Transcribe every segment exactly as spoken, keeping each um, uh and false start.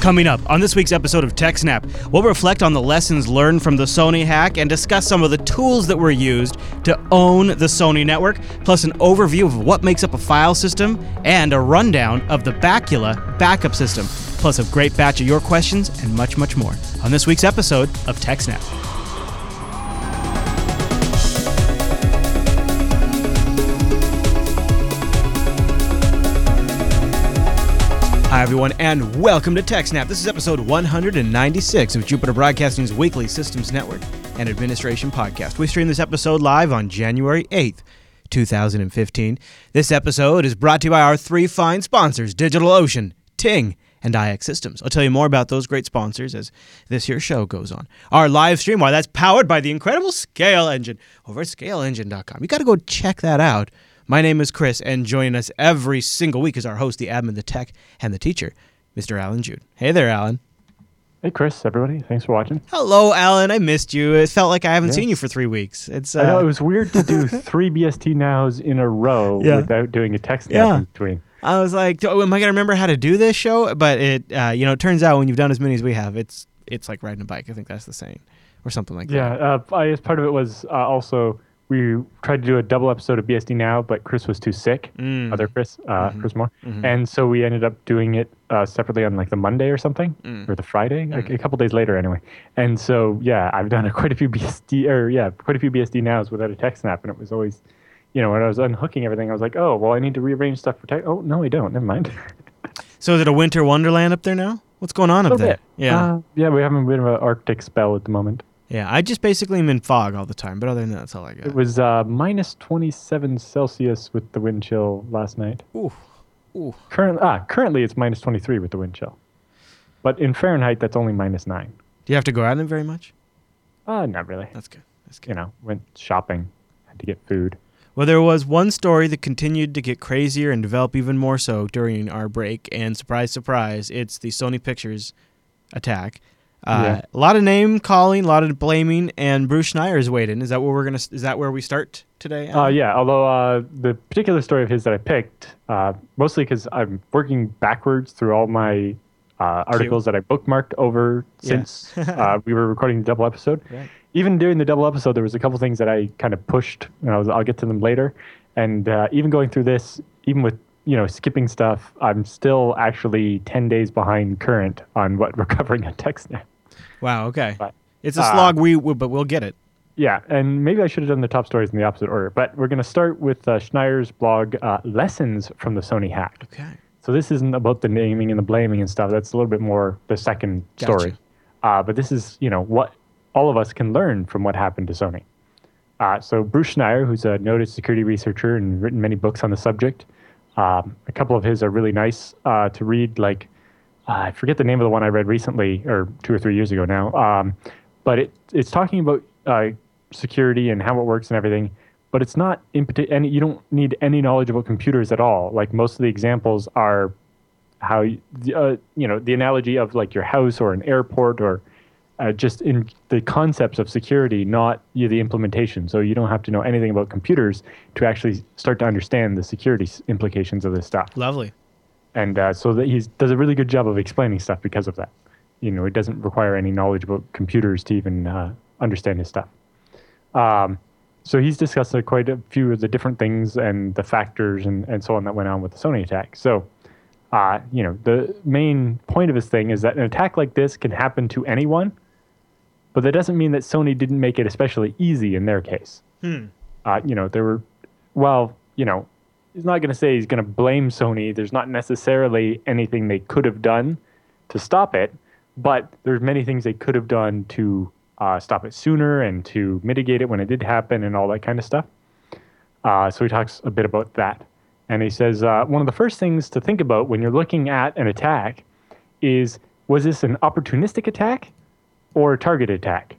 Coming up on this week's episode of TechSnap, we'll reflect on the lessons learned from the Sony hack and discuss some of the tools that were used to own the Sony network, plus an overview of what makes up a file system and a rundown of the Bacula backup system, plus a great batch of your questions and much, much more on this week's episode of TechSnap. Hi everyone, and welcome to TechSnap. This is episode one hundred ninety-six of Jupiter Broadcasting's weekly Systems Network and Administration podcast. We stream this episode live on January eighth, two thousand fifteen. This episode is brought to you by our three fine sponsors, DigitalOcean, Ting, and I X Systems. I'll tell you more about those great sponsors as this here show goes on. Our live stream, why that's powered by the incredible Scale Engine over at scale engine dot com. You got to go check that out. My name is Chris, and joining us every single week is our host, the admin, the tech, and the teacher, Mister Alan Jude. Hey there, Alan. Hey, Chris, everybody. Thanks for watching. Hello, Alan. I missed you. It felt like I haven't yeah. seen you for three weeks. It's uh... I know. It was weird to do three B S D Nows in a row yeah. without doing a text yeah. in between. I was like, oh, am I going to remember how to do this show? But it uh, you know, it turns out when you've done as many as we have, it's it's like riding a bike. I think that's the saying or something like yeah, that. Yeah. Uh, I guess part of it was uh, also... we tried to do a double episode of B S D Now, but Chris was too sick, mm. other Chris, uh, mm-hmm. Chris Moore. Mm-hmm. And so we ended up doing it uh, separately on like the Monday or something, mm. or the Friday, mm. like, a couple days later anyway. And so, yeah, I've done a, quite a few B S D, or yeah, quite a few B S D Nows without a TechSnap. And it was always, you know, when I was unhooking everything, I was like, oh, well, I need to rearrange stuff for tech. Oh, no, I don't. Never mind. So is it a winter wonderland up there now? What's going on up there? Bit. Yeah, uh, yeah, we have a bit of an Arctic spell at the moment. Yeah, I just basically am in fog all the time, but other than that, that's all I got. It was uh, minus twenty-seven Celsius with the wind chill last night. Ooh, ooh. Current, ah, currently, it's minus twenty-three with the wind chill. But in Fahrenheit, that's only minus nine. Do you have to go out in it very much? Uh, not really. That's good. That's good. You know, went shopping, had to get food. Well, there was one story that continued to get crazier and develop even more so during our break, and surprise, surprise, it's the Sony Pictures attack. Uh, yeah. A lot of name calling, a lot of blaming, and Bruce Schneier is weighed in. Is that where we're gonna? Is that where we start today? Uh, yeah. Although uh, the particular story of his that I picked, uh, mostly because I'm working backwards through all my uh, articles Cute. that I bookmarked over since yeah. uh, we were recording the double episode. Right. Even during the double episode, there was a couple things that I kind of pushed, and I was, I'll get to them later. And uh, even going through this, even with. you know, skipping stuff, I'm still actually ten days behind current on what we're covering on TechSnap. Wow, okay. But, it's a slog, uh, we, we, but we'll get it. Yeah, and maybe I should have done the top stories in the opposite order, but we're going to start with uh, Schneier's blog, uh, Lessons from the Sony Hack. Okay. So this isn't about the naming and the blaming and stuff. That's a little bit more the second gotcha. story. Uh, but this is, you know, what all of us can learn from what happened to Sony. Uh, so Bruce Schneier, who's a noted security researcher and written many books on the subject, Um, a couple of his are really nice uh, to read. Like, uh, I forget the name of the one I read recently, or two or three years ago now. Um, but it it's talking about uh, security and how it works and everything. But it's not in particular, and you don't need any knowledge about computers at all. Like most of the examples are how you, uh, you know the analogy of like your house or an airport or uh, just in the concepts of security, not you know, the implementation. So you don't have to know anything about computers to actually start to understand the security implications of this stuff. Lovely. And uh, so that he does a really good job of explaining stuff because of that. You know, it doesn't require any knowledge about computers to even uh, understand his stuff. Um, so he's discussed uh, quite a few of the different things and the factors and, and so on that went on with the Sony attack. So. Uh, you know, the main point of his thing is that an attack like this can happen to anyone, but that doesn't mean that Sony didn't make it especially easy in their case. Hmm. Uh, you know, there were, well, you know, he's not going to say he's going to blame Sony. There's not necessarily anything they could have done to stop it, but there's many things they could have done to uh, stop it sooner and to mitigate it when it did happen and all that kind of stuff. Uh, so he talks a bit about that. And he says, uh, one of the first things to think about when you're looking at an attack is, was this an opportunistic attack or a targeted attack?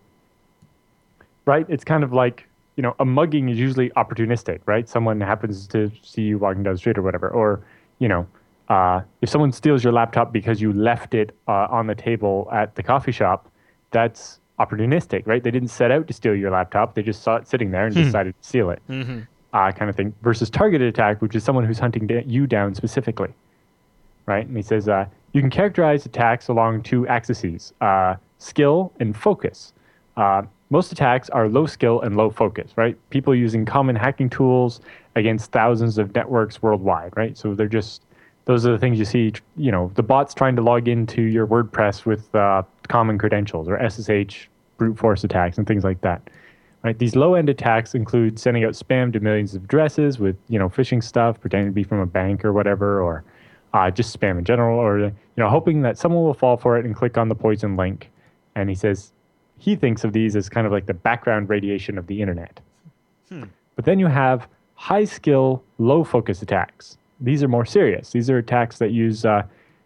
Right? It's kind of like, you know, a mugging is usually opportunistic, right? Someone happens to see you walking down the street or whatever. Or, you know, uh, if someone steals your laptop because you left it uh, on the table at the coffee shop, that's opportunistic, right? They didn't set out to steal your laptop. They just saw it sitting there and hmm. decided to steal it. Mm-hmm. Uh, kind of thing, versus targeted attack, which is someone who's hunting da- you down specifically, right? And he says, uh, You can characterize attacks along two axes, uh, skill and focus. Uh, most attacks are low skill and low focus, right? People using common hacking tools against thousands of networks worldwide, right? So they're just, those are the things you see, you know, the bots trying to log into your WordPress with uh, common credentials or S S H brute force attacks and things like that, right? These low-end attacks include sending out spam to millions of addresses with, you know, phishing stuff, pretending to be from a bank or whatever, or Uh, just spam in general, or you know, hoping that someone will fall for it and click on the poison link. And he says he thinks of these as kind of like the background radiation of the internet. Hmm. But then you have high-skill, low-focus attacks. These are more serious. These are attacks that use uh,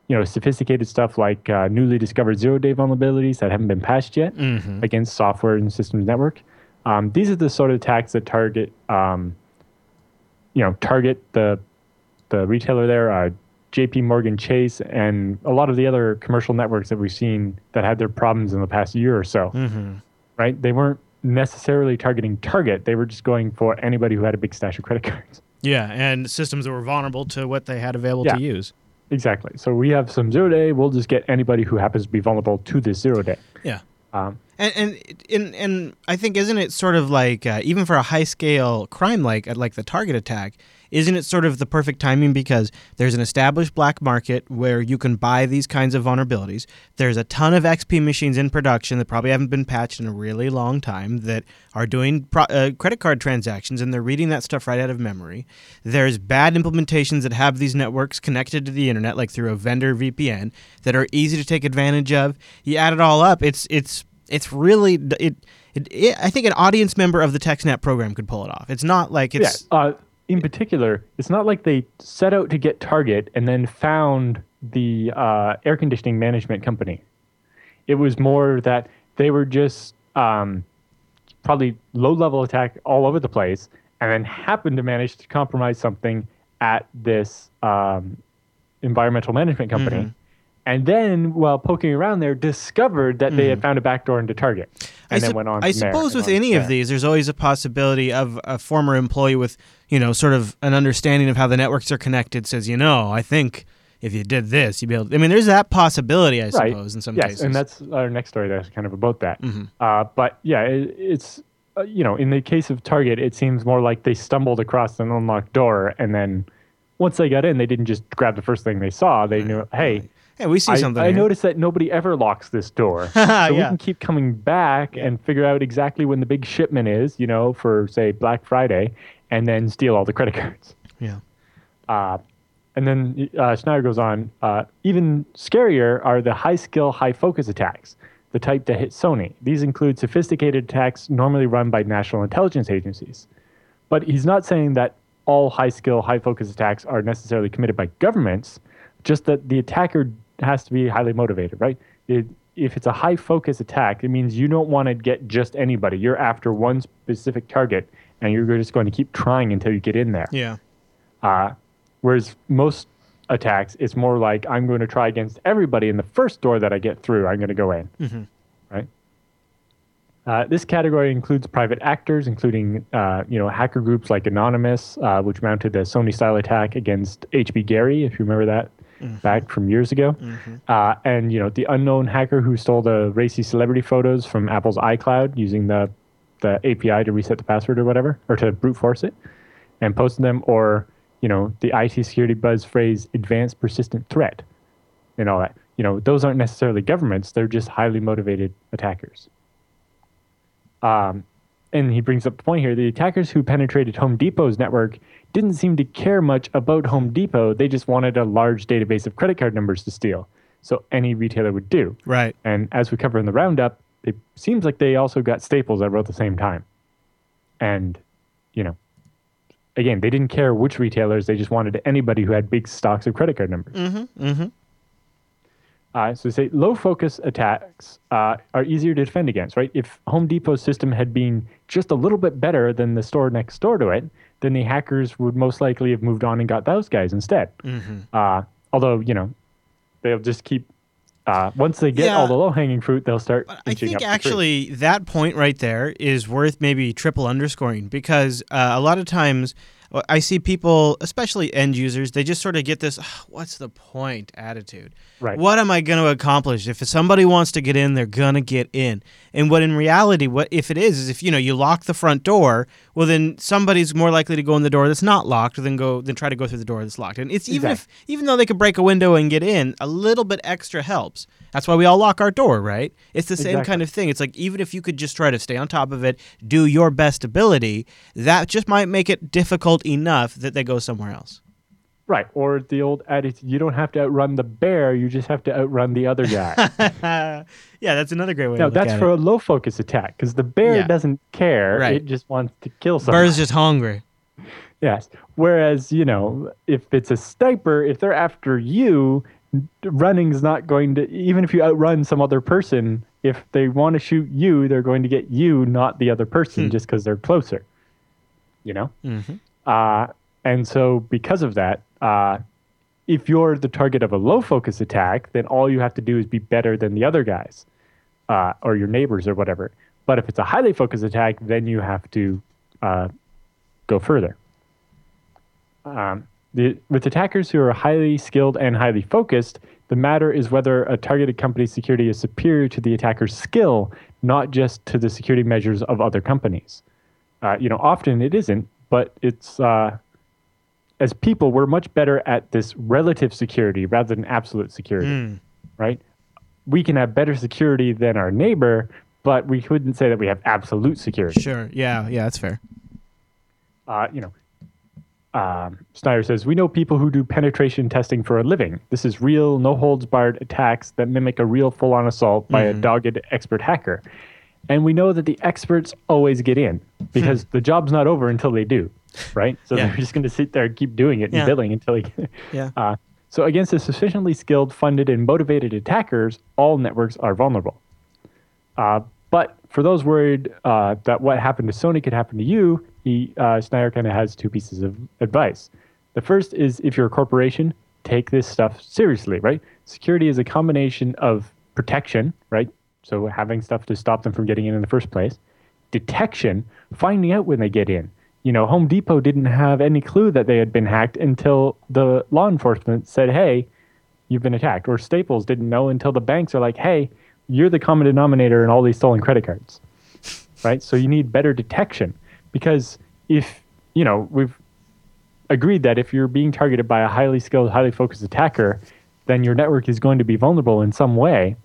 you know, sophisticated stuff like uh, newly discovered zero-day vulnerabilities that haven't been patched yet mm-hmm. against software and systems network. Um, these are the sort of attacks that target um, you know, target the the retailer there. Uh, J P Morgan Chase and a lot of the other commercial networks that we've seen that had their problems in the past year or so, mm-hmm. right? They weren't necessarily targeting Target. They were just going for anybody who had a big stash of credit cards. Yeah, and systems that were vulnerable to what they had available yeah, to use. Exactly. So we have some zero-day. We'll just get anybody who happens to be vulnerable to this zero-day. Yeah. Um, and, and and and I think, isn't it sort of like, uh, even for a high-scale crime like like the Target attack, isn't it sort of the perfect timing because there's an established black market where you can buy these kinds of vulnerabilities. There's a ton of X P machines in production that probably haven't been patched in a really long time that are doing pro- uh, credit card transactions, and they're reading that stuff right out of memory. There's bad implementations that have these networks connected to the internet, like through a vendor V P N, that are easy to take advantage of. You add it all up, it's it's it's really it. it, it I think an audience member of the TechSnap program could pull it off. It's not like it's. Yeah, uh- In particular, it's not like they set out to get Target and then found the uh, air conditioning management company. It was more that they were just um, probably low-level attack all over the place and then happened to manage to compromise something at this um, environmental management company. Mm-hmm. And then, while poking around there, discovered that mm-hmm. they had found a backdoor into Target. And I then su- went on I from suppose there with any of these, there's always a possibility of a former employee with, you know, sort of an understanding of how the networks are connected says, you know, I think if you did this, you'd be able to... I mean, there's that possibility, I right. suppose, in some yes, cases. Yes, and that's our next story that's kind of about that. Mm-hmm. Uh, but, yeah, it, it's, uh, you know, in the case of Target, it seems more like they stumbled across an unlocked door, and then once they got in, they didn't just grab the first thing they saw. They right. knew, hey... Right. Hey, we see I, something I here. Noticed that nobody ever locks this door. so yeah. we can keep coming back yeah. and figure out exactly when the big shipment is, you know, for, say, Black Friday, and then steal all the credit cards. Yeah. Uh, and then uh, Schneier goes on, uh, even scarier are the high-skill, high-focus attacks, the type that hit Sony. These include sophisticated attacks normally run by national intelligence agencies. But he's not saying that all high-skill, high-focus attacks are necessarily committed by governments, just that the attacker has to be highly motivated, right? It, if it's a high-focus attack, it means you don't want to get just anybody. You're after one specific target, and you're just going to keep trying until you get in there. Yeah. Uh, whereas most attacks, it's more like, I'm going to try against everybody in the first door that I get through. I'm going to go in, mm-hmm. right? Uh, this category includes private actors, including uh, you know, hacker groups like Anonymous, uh, which mounted a Sony-style attack against H B Gary, if you remember that. Mm-hmm. Back from years ago, mm-hmm. uh, and you know, the unknown hacker who stole the racy celebrity photos from Apple's iCloud using the the A P I to reset the password or whatever, or to brute force it, and posted them, or you know, the I T security buzz phrase "advanced persistent threat" and all that. You know, those aren't necessarily governments; they're just highly motivated attackers. Um, and he brings up the point here: the attackers who penetrated Home Depot's network didn't seem to care much about Home Depot. They just wanted a large database of credit card numbers to steal. So any retailer would do. Right. And as we cover in the roundup, it seems like they also got Staples at about the same time. And, you know, again, they didn't care which retailers. They just wanted anybody who had big stocks of credit card numbers. Mm-hmm, mm-hmm. Uh, so say low-focus attacks uh, are easier to defend against, right? If Home Depot's system had been just a little bit better than the store next door to it, then the hackers would most likely have moved on and got those guys instead. Mm-hmm. Uh, although, you know, they'll just keep... Uh, once they get yeah. all the low-hanging fruit, they'll start I think up actually that point right there is worth maybe triple underscoring because uh, a lot of times I see people, especially end users, they just sort of get this, oh, what's the point attitude. Right. What am I going to accomplish? If somebody wants to get in, they're going to get in. And what in reality, what if it is, is if you know you lock the front door, well then somebody's more likely to go in the door that's not locked than go than try to go through the door that's locked. And it's even exactly. if even though they could break a window and get in, a little bit extra helps. That's why we all lock our door, right? It's the same exactly. kind of thing. It's like even if you could just try to stay on top of it, do your best ability, that just might make it difficult enough that they go somewhere else. Right. Or the old adage, you don't have to outrun the bear, you just have to outrun the other guy. Yeah, that's another great way no, to look at it. No, that's for a low-focus attack, because the bear yeah. doesn't care. Right. It just wants to kill someone. Bear's just hungry. Yes. Whereas, you know, if it's a sniper, if they're after you, running's not going to... Even if you outrun some other person, if they want to shoot you, they're going to get you, not the other person, hmm. just because they're closer. You know? Mm-hmm. Uh, and so because of that, Uh, if you're the target of a low-focus attack, then all you have to do is be better than the other guys uh, or your neighbors or whatever. But if it's a highly focused attack, then you have to uh, go further. Um, the, with attackers who are highly skilled and highly focused, the matter is whether a targeted company's security is superior to the attacker's skill, not just to the security measures of other companies. Uh, you know, often it isn't, but it's... Uh, As people, we're much better at this relative security rather than absolute security, mm. right? We can have better security than our neighbor, but we couldn't say that we have absolute security. Sure. Yeah. Yeah, that's fair. Uh, you know, um, Schneier says, we know people who do penetration testing for a living. This is real, no-holds-barred attacks that mimic a real full-on assault by mm-hmm. a dogged expert hacker. And we know that the experts always get in because the job's not over until they do. Right? So yeah. they're just going to sit there and keep doing it and yeah. billing until they get it. Yeah. Uh, so against the sufficiently skilled, funded, and motivated attackers, all networks are vulnerable. Uh, but for those worried uh, that what happened to Sony could happen to you, he, uh, Schneier kind of has two pieces of advice. The first is if you're a corporation, take this stuff seriously, right? Security is a combination of protection, right? So having stuff to stop them from getting in in the first place. Detection, finding out when they get in. You know, Home Depot didn't have any clue that they had been hacked until the law enforcement said, hey, you've been attacked. Or Staples didn't know until the banks are like, hey, you're the common denominator in all these stolen credit cards, right? So you need better detection because if, you know, we've agreed that if you're being targeted by a highly skilled, highly focused attacker, then your network is going to be vulnerable in some way.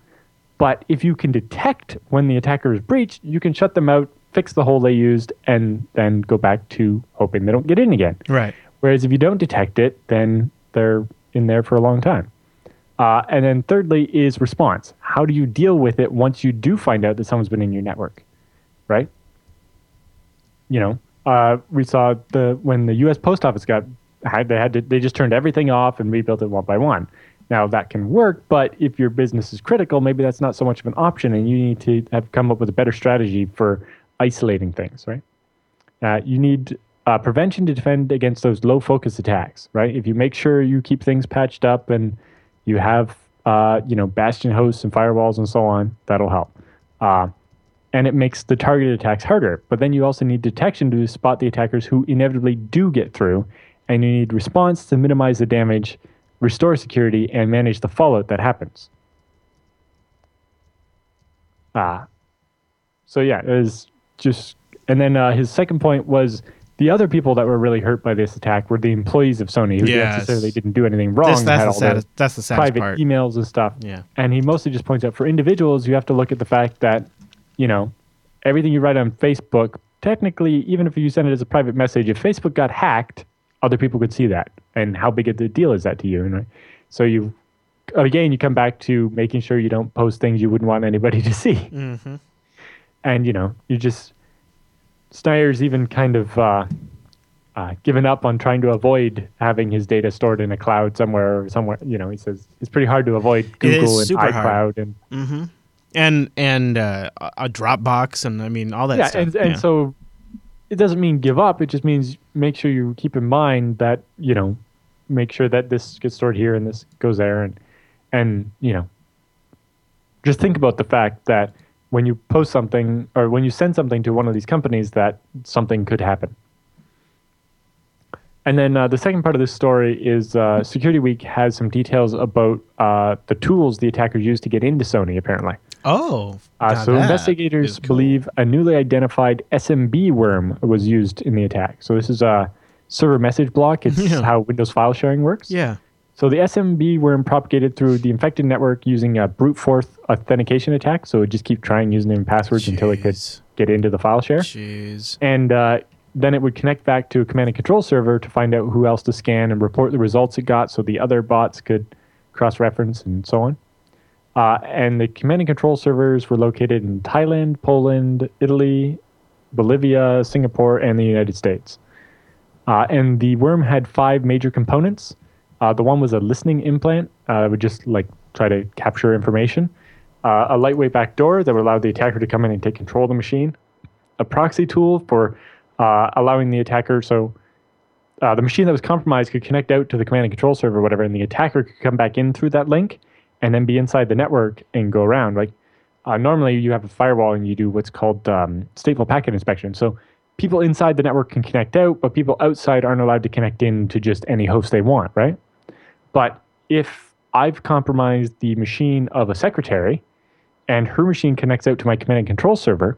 But if you can detect when the attacker is breached, you can shut them out, fix the hole they used, and then go back to hoping they don't get in again. Right. Whereas if you don't detect it, then they're in there for a long time. Uh, and then thirdly is response. How do you deal with it once you do find out that someone's been in your network, right? You know, uh, we saw the when the U S Post Office got had they had to, they just turned everything off and rebuilt it one by one. Now that can work, but if your business is critical, maybe that's not so much of an option, and you need to have come up with a better strategy for isolating things, right? Uh, you need uh, prevention to defend against those low-focus attacks, right? If you make sure you keep things patched up and you have, uh, you know, bastion hosts and firewalls and so on, that'll help. Uh, and it makes the targeted attacks harder. But then you also need detection to spot the attackers who inevitably do get through, and you need response to minimize the damage, restore security, and manage the fallout that happens. Uh, so yeah, there's... Just and then uh, his second point was the other people that were really hurt by this attack were the employees of Sony who yes. necessarily didn't do anything wrong. This, that's, had the all saddest, that's the saddest private part. Emails and stuff. Yeah. And he mostly just points out for individuals, you have to look at the fact that, you know, everything you write on Facebook, technically, even if you send it as a private message, if Facebook got hacked, other people could see that. And how big a deal is that to you? And so you, again, you come back to making sure you don't post things you wouldn't want anybody to see. Mm-hmm. And, you know, you just, Schneier's even kind of uh, uh, given up on trying to avoid having his data stored in a cloud somewhere or somewhere. You know, he says it's pretty hard to avoid Google and iCloud hard. and mm-hmm. and and uh, a Dropbox and I mean all that. Yeah, stuff. and and yeah. so it doesn't mean give up. It just means make sure you keep in mind that you know, make sure that this gets stored here and this goes there, and and you know, just think about the fact that when you post something or when you send something to one of these companies that something could happen. And then uh, the second part of this story is uh, Security Week has some details about uh, the tools the attackers used to get into Sony, apparently. Oh. Uh, so investigators cool. believe a newly identified S M B worm was used in the attack. So this is a server message block. It's yeah. how Windows file sharing works. Yeah. So the S M B worm propagated through the infected network using a brute force authentication attack. So it would just keep trying username and passwords Jeez. until it could get into the file share. Jeez. And uh, then it would connect back to a command and control server to find out who else to scan and report the results it got so the other bots could cross-reference and so on. Uh, and the command and control servers were located in Thailand, Poland, Italy, Bolivia, Singapore, and the United States. Uh, and the worm had five major components. Uh, the one was a listening implant uh, that would just like try to capture information. Uh, a lightweight backdoor that would allow the attacker to come in and take control of the machine. A proxy tool for Uh, allowing the attacker, so uh, the machine that was compromised could connect out to the command and control server or whatever, and the attacker could come back in through that link and then be inside the network and go around. Like uh, normally you have a firewall and you do what's called um, stateful packet inspection. So people inside the network can connect out, but people outside aren't allowed to connect in to just any host they want, right? But if I've compromised the machine of a secretary and her machine connects out to my command and control server,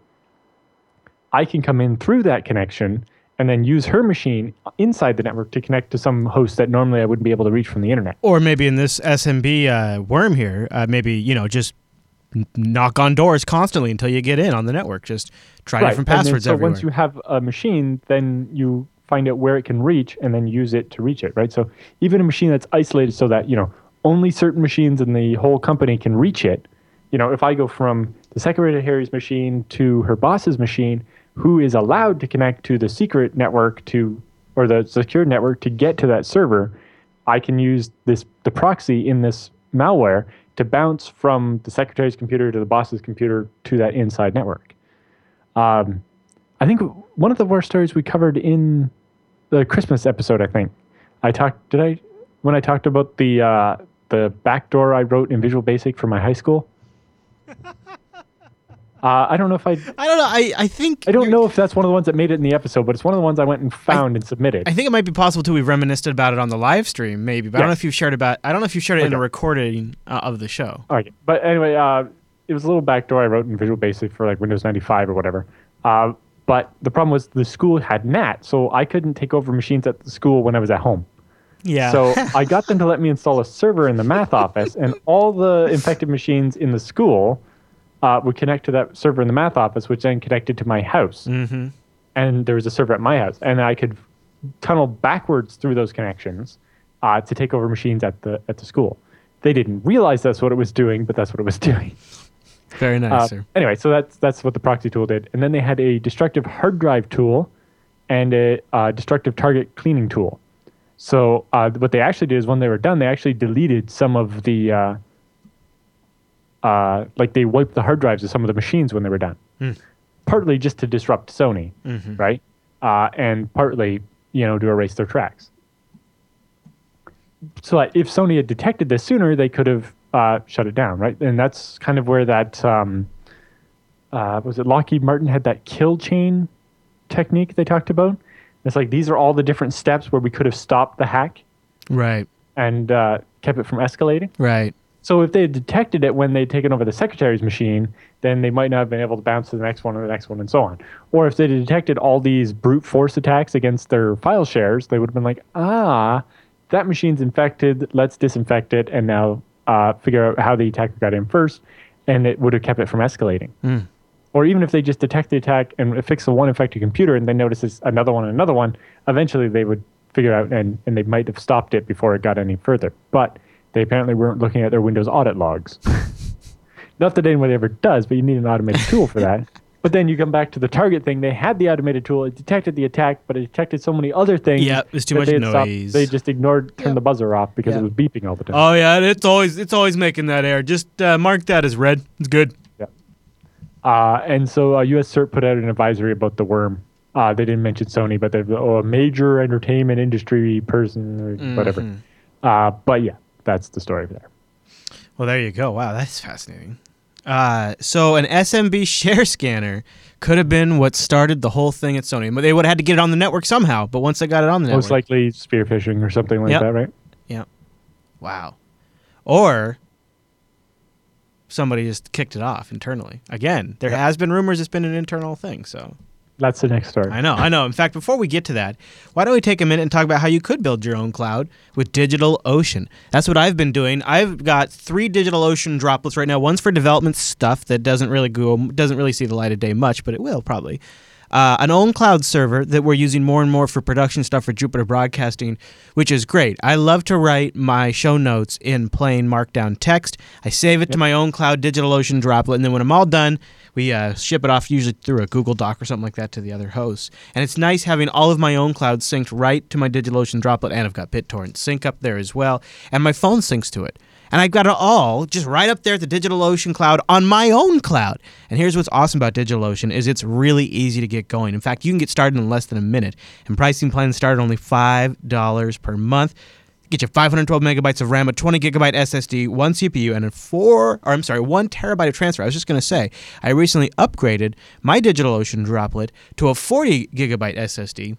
I can come in through that connection and then use her machine inside the network to connect to some host that normally I wouldn't be able to reach from the internet. Or maybe in this S M B uh, worm here, uh, maybe, you know, just knock on doors constantly until you get in on the network. Just try right. different passwords and then, so everywhere. So once you have a machine, then you find out where it can reach and then use it to reach it, right? So even a machine that's isolated so that, you know, only certain machines in the whole company can reach it. You know, if I go from the secretary's machine to her boss's machine, who is allowed to connect to the secret network to, or the secure network to get to that server, I can use this the proxy in this malware to bounce from the secretary's computer to the boss's computer to that inside network. Um, I think one of the worst stories we covered in the Christmas episode, I think. I talked, did I, when I talked about the, uh, the backdoor I wrote in Visual Basic for my high school? Uh, I don't know if I... I don't know. I, I think... I don't know if that's one of the ones that made it in the episode, but it's one of the ones I went and found I, and submitted. I think it might be possible, too. We've reminisced about it on the live stream, maybe, but yes. I don't know if you've shared about... I don't know if you've shared it okay. in a recording uh, of the show. All right. But anyway, uh, it was a little backdoor I wrote in Visual Basic for like Windows ninety-five or whatever. Uh, but the problem was the school had N A T, so I couldn't take over machines at the school when I was at home. Yeah. So I got them to let me install a server in the math office, and all the infected machines in the school... Uh, would connect to that server in the math office, which then connected to my house. Mm-hmm. And there was a server at my house. And I could tunnel backwards through those connections uh, to take over machines at the at the school. They didn't realize that's what it was doing, but that's what it was doing. Very nice, uh, sir. Anyway, so that's, that's what the proxy tool did. And then they had a destructive hard drive tool and a uh, destructive target cleaning tool. So uh, what they actually did is when they were done, they actually deleted some of the... Uh, Uh, like they wiped the hard drives of some of the machines when they were done. Mm. Partly just to disrupt Sony, mm-hmm. right? Uh, and partly, you know, to erase their tracks. So uh, if Sony had detected this sooner, they could have uh, shut it down, right? And that's kind of where that, um, uh, was it Lockheed Martin had that kill chain technique they talked about? And it's like, these are all the different steps where we could have stopped the hack. Right. And uh, kept it from escalating. Right. So if they had detected it when they'd taken over the secretary's machine, then they might not have been able to bounce to the next one or the next one and so on. Or if they detected all these brute force attacks against their file shares, they would have been like, ah, that machine's infected, let's disinfect it, and now uh, figure out how the attacker got in first, and it would have kept it from escalating. Mm. Or even if they just detect the attack and fix the one infected computer and they notice it's another one and another one, eventually they would figure out, and, and they might have stopped it before it got any further. But... they apparently weren't looking at their Windows audit logs. Not that anybody ever does, but you need an automated tool for that. But then you come back to the target thing. They had the automated tool. It detected the attack, but it detected so many other things. Yeah, it was too much noise. Stopped. They just ignored, turned yep. the buzzer off because yep. it was beeping all the time. Oh, yeah, it's always it's always making that error. Just uh, mark that as red. It's good. Yeah. Uh, and so uh, U S CERT put out an advisory about the worm. Uh, they didn't mention Sony, but they're oh, a major entertainment industry person or mm-hmm. whatever. Uh, but, yeah. That's the story there. Well, there you go. Wow, that's fascinating. Uh, so an S M B share scanner could have been what started the whole thing at Sony. They would have had to get it on the network somehow, but once they got it on the network. Most likely spear phishing or something like yep. that, right? Yeah. Wow. Or somebody just kicked it off internally. Again, there yep. has been rumors it's been an internal thing, so. That's the next story. I know, I know. In fact, before we get to that, why don't we take a minute and talk about how you could build your own cloud with DigitalOcean. That's what I've been doing. I've got three DigitalOcean droplets right now. One's for development stuff that doesn't really go, doesn't really see the light of day much, but it will probably. Uh, an own cloud server that we're using more and more for production stuff for Jupiter Broadcasting, which is great. I love to write my show notes in plain markdown text. I save it yep. to my own cloud DigitalOcean droplet, and then when I'm all done, we uh, ship it off usually through a Google Doc or something like that to the other hosts. And it's nice having all of my own clouds synced right to my DigitalOcean droplet, and I've got BitTorrent sync up there as well, and my phone syncs to it. And I've got it all just right up there at the DigitalOcean cloud on my own cloud. And here's what's awesome about DigitalOcean is it's really easy to get going. In fact, you can get started in less than a minute. And pricing plans start at only five dollars per month. Get you five hundred twelve megabytes of RAM, a twenty gigabyte S S D, one C P U, and a four, or I'm sorry, one terabyte of transfer. I was just going to say, I recently upgraded my DigitalOcean droplet to a forty gigabyte S S D.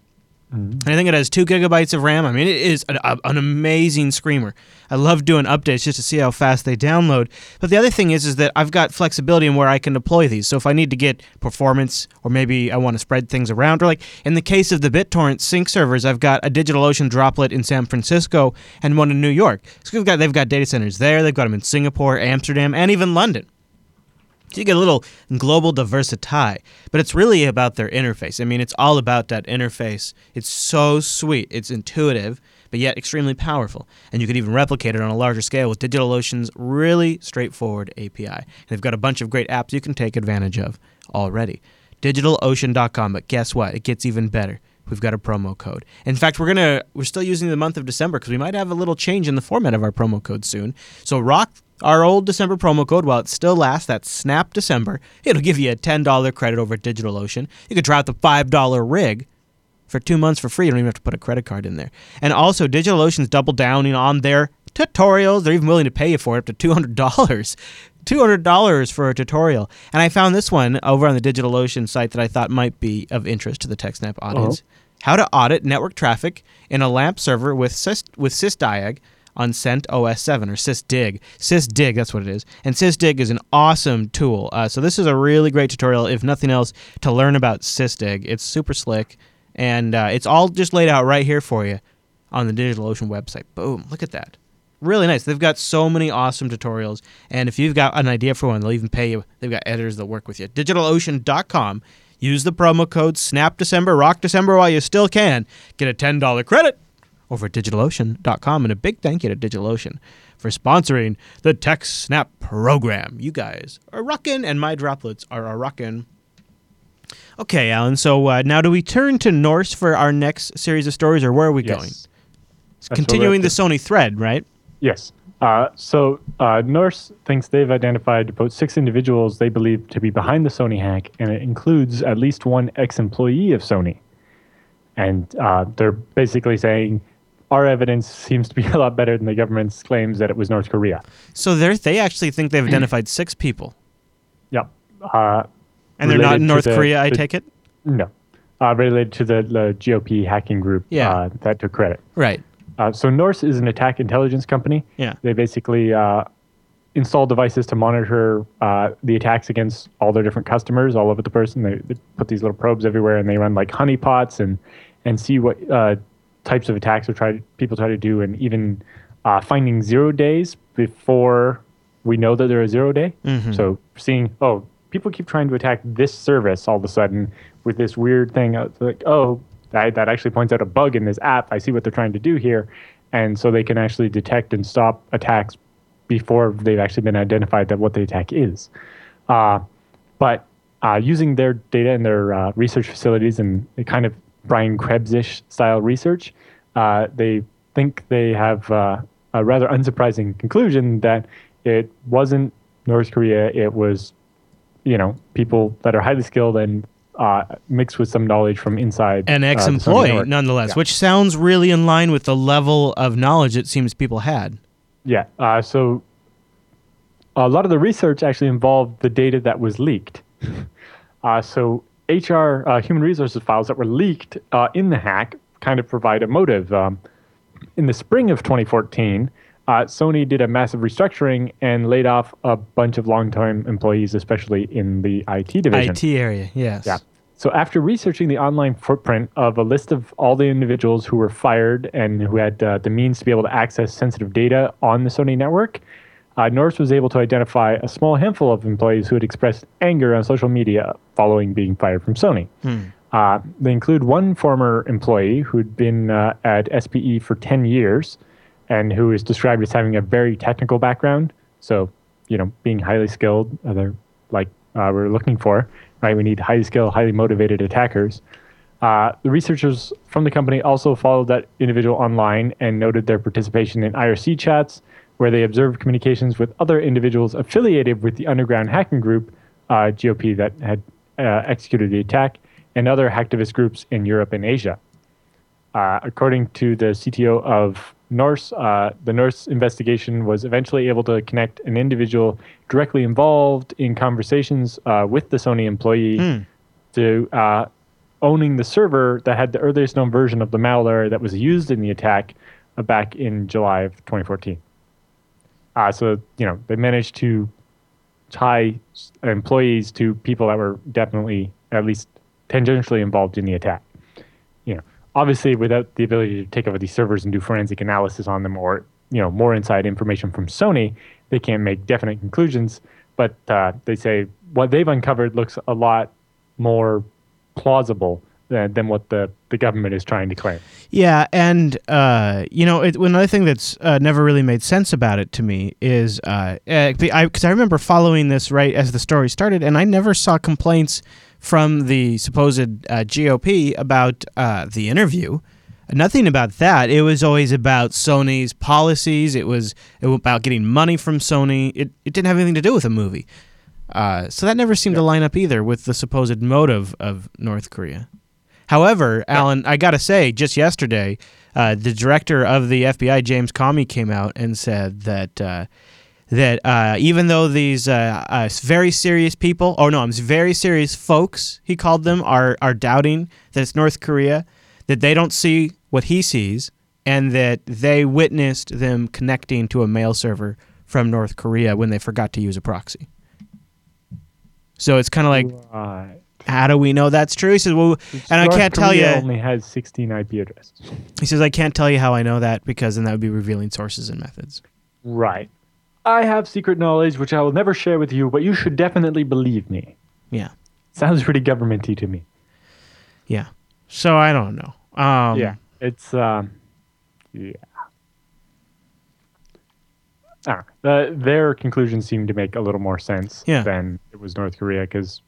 And I think it has two gigabytes of RAM. I mean, it is an, a, an amazing screamer. I love doing updates just to see how fast they download. But the other thing is, is that I've got flexibility in where I can deploy these. So if I need to get performance, or maybe I want to spread things around, or like in the case of the BitTorrent sync servers, I've got a DigitalOcean droplet in San Francisco and one in New York. So we've got, they've got data centers there. They've got them in Singapore, Amsterdam, and even London. So you get a little global diversity, but it's really about their interface. I mean, it's all about that interface. It's so sweet. It's intuitive, but yet extremely powerful. And you can even replicate it on a larger scale with DigitalOcean's really straightforward A P I. And they've got a bunch of great apps you can take advantage of already. DigitalOcean dot com, but guess what? It gets even better. We've got a promo code. In fact, we're gonna we're still using the month of December because we might have a little change in the format of our promo code soon. So rock our old December promo code while it still lasts. That's Snap December. It'll give you a ten dollar credit over at DigitalOcean. You could try out the five dollar rig for two months for free. You don't even have to put a credit card in there. And also, DigitalOcean's double downing on their tutorials. They're even willing to pay you for it up to two hundred dollars. two hundred dollars for a tutorial. And I found this one over on the DigitalOcean site that I thought might be of interest to the TechSnap audience. Uh-huh. How to audit network traffic in a LAMP server with syst- with sysdiag on CentOS seven, or sysdig. Sysdig, that's what it is. And sysdig is an awesome tool. Uh, so this is a really great tutorial, if nothing else, to learn about sysdig. It's super slick, and uh, it's all just laid out right here for you on the DigitalOcean website. Boom, look at that. Really nice. They've got so many awesome tutorials, and if you've got an idea for one, they'll even pay you. They've got editors that work with you. DigitalOcean dot com. Use the promo code SNAPDecember, rock December while you still can. Get a ten dollar credit over at DigitalOcean dot com, and a big thank you to DigitalOcean for sponsoring the TechSnap program. You guys are rocking, and my droplets are a rocking. Okay, Alan, so uh, now do we turn to Norse for our next series of stories, or where are we yes. going? It's continuing the Sony thread, right? Yes. Uh, so uh, Norse thinks they've identified about six individuals they believe to be behind the Sony hack, and it includes at least one ex-employee of Sony. And uh, they're basically saying, our evidence seems to be a lot better than the government's claims that it was North Korea. So they actually think they've identified six people. Yep. Uh, and they're not in North the, Korea, the, I take it? No. Uh, related to the, the G O P hacking group yeah. uh, that took credit. Right. Uh, so Norse is an attack intelligence company. Yeah. They basically uh, install devices to monitor uh, the attacks against all their different customers all over the person. They, they put these little probes everywhere, and they run like honeypots and, and see what uh, types of attacks are try, people try to do, and even uh, finding zero days before we know that they're a zero day. Mm-hmm. So seeing, oh, people keep trying to attack this service all of a sudden with this weird thing. It's like, oh, That, that actually points out a bug in this app. I see what they're trying to do here. And so they can actually detect and stop attacks before they've actually been identified that what the attack is. Uh, but uh, using their data and their uh, research facilities and the kind of Brian Krebs-ish style research, uh, they think they have uh, a rather unsurprising conclusion that it wasn't North Korea. It was, you know, people that are highly skilled and Uh, mixed with some knowledge from inside. An ex-employee, uh, nonetheless, yeah. which sounds really in line with the level of knowledge it seems people had. Yeah. Uh, so a lot of the research actually involved the data that was leaked. uh, so H R, uh, human resources files that were leaked uh, in the hack kind of provide a motive. Um, in the spring of twenty fourteen, uh, Sony did a massive restructuring and laid off a bunch of longtime employees, especially in the I T division. I T area, yes. Yeah. So after researching the online footprint of a list of all the individuals who were fired and who had uh, the means to be able to access sensitive data on the Sony network, uh, Norse was able to identify a small handful of employees who had expressed anger on social media following being fired from Sony. Hmm. Uh, they include one former employee who'd been uh, at S P E for ten years and who is described as having a very technical background. So, you know, being highly skilled, other like uh, we're looking for. Right, we need highly skilled, highly motivated attackers. Uh, the researchers from the company also followed that individual online and noted their participation in I R C chats, where they observed communications with other individuals affiliated with the underground hacking group, uh, G O P, that had uh, executed the attack, and other hacktivist groups in Europe and Asia. Uh, according to the C T O of Norse, uh, the Norse investigation was eventually able to connect an individual directly involved in conversations uh, with the Sony employee mm. to uh, owning the server that had the earliest known version of the malware that was used in the attack uh, back in July of twenty fourteen. Uh, so, you know, they managed to tie employees to people that were definitely at least tangentially involved in the attack. You know, obviously, without the ability to take over these servers and do forensic analysis on them, or you know, more inside information from Sony, they can't make definite conclusions. But uh, they say what they've uncovered looks a lot more plausible than, than what the, the government is trying to claim. Yeah, and uh, you know, it, another thing that's uh, never really made sense about it to me is because uh, I, I remember following this right as the story started, and I never saw complaints from the supposed uh, G O P about uh, the interview. Nothing about that. It was always about Sony's policies. It was, it was about getting money from Sony. It it didn't have anything to do with a movie. Uh, so that never seemed yeah. to line up either with the supposed motive of North Korea. However, yeah. Alan, I got to say, just yesterday, uh, the director of the F B I, James Comey, came out and said that... Uh, That uh, even though these uh, uh, very serious people, or no, I'm very serious folks, he called them, are are doubting that it's North Korea, that they don't see what he sees, and that they witnessed them connecting to a mail server from North Korea when they forgot to use a proxy. So it's kind of like, right. How do we know that's true? He says, well, it's and North I can't Korea tell you. Only has sixteen I P addresses. He says, I can't tell you how I know that because then that would be revealing sources and methods. Right. I have secret knowledge, which I will never share with you, but you should definitely believe me. Yeah. Sounds pretty government-y to me. Yeah. So I don't know. Um, yeah. It's, um, yeah. I don't know. Uh, their conclusions seem to make a little more sense yeah. than it was North Korea, because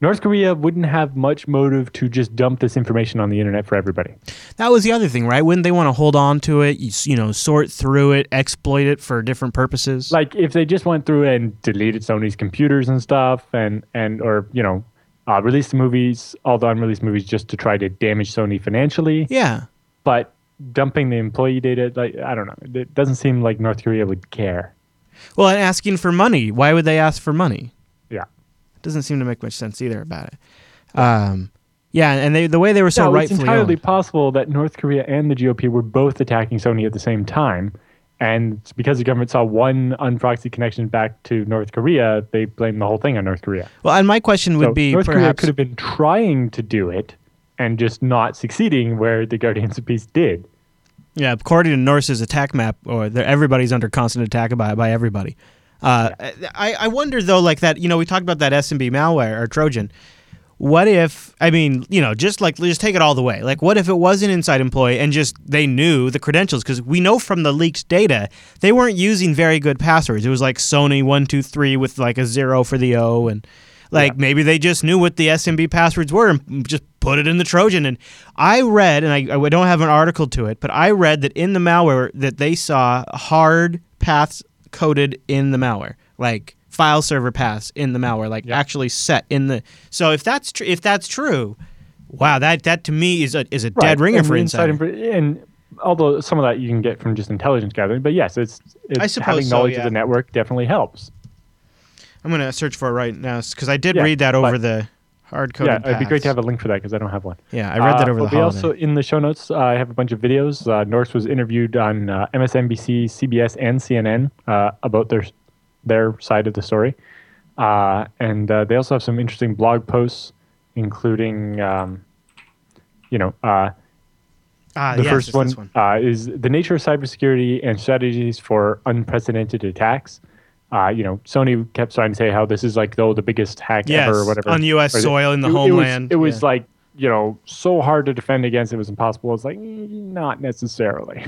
North Korea wouldn't have much motive to just dump this information on the internet for everybody. That was the other thing, right? Wouldn't they want to hold on to it, you, you know, sort through it, exploit it for different purposes? Like if they just went through and deleted Sony's computers and stuff and, and or, you know, uh, released the movies, all the unreleased movies just to try to damage Sony financially. Yeah. But dumping the employee data, like I don't know. It doesn't seem like North Korea would care. Well, and asking for money. Why would they ask for money? Doesn't seem to make much sense either about it. Um, yeah, and they, the way they were so no, rightfully it's entirely owned. Possible that North Korea and the G O P were both attacking Sony at the same time, and because the government saw one unproxy connection back to North Korea, they blamed the whole thing on North Korea. Well, and my question would so be North perhaps... Korea could have been trying to do it and just not succeeding where the Guardians of Peace did. Yeah, according to Norse's attack map, or everybody's under constant attack by, by everybody. Uh, I, I wonder, though, like that, you know, we talked about that S M B malware or Trojan. What if, I mean, you know, just like, just take it all the way. Like, what if it was an inside employee and just they knew the credentials? Because we know from the leaked data, they weren't using very good passwords. It was like Sony one two three with like a zero for the O. And like yeah. maybe they just knew what the S M B passwords were and just put it in the Trojan. And I read, and I, I don't have an article to it, but I read that in the malware that they saw hard paths coded in the malware, like file server paths in the malware, like yep. actually set in the. So if that's true, if that's true, wow, that that to me is a is a right. dead ringer and for insider. Inside, and although some of that you can get from just intelligence gathering. But yes, it's, it's I suppose having knowledge so, yeah. of the network definitely helps. I'm going to search for it right now because I did yeah, read that over the hard-coded Yeah, paths. It'd be great to have a link for that because I don't have one. Yeah, I read uh, that over the holiday. Also, in the show notes, uh, I have a bunch of videos. Uh, Norse was interviewed on uh, M S N B C, C B S, and C N N uh, about their their side of the story. Uh, and uh, they also have some interesting blog posts, including, um, you know, uh, ah, the yes, first one, one. Uh, is the nature of cybersecurity and strategies for unprecedented attacks. Uh, you know, Sony kept trying to say how this is like, though, the biggest hack yes, ever or whatever. on U S or soil, in the it, homeland. It was, it was yeah. like, you know, so hard to defend against, it was impossible. It's like, not necessarily.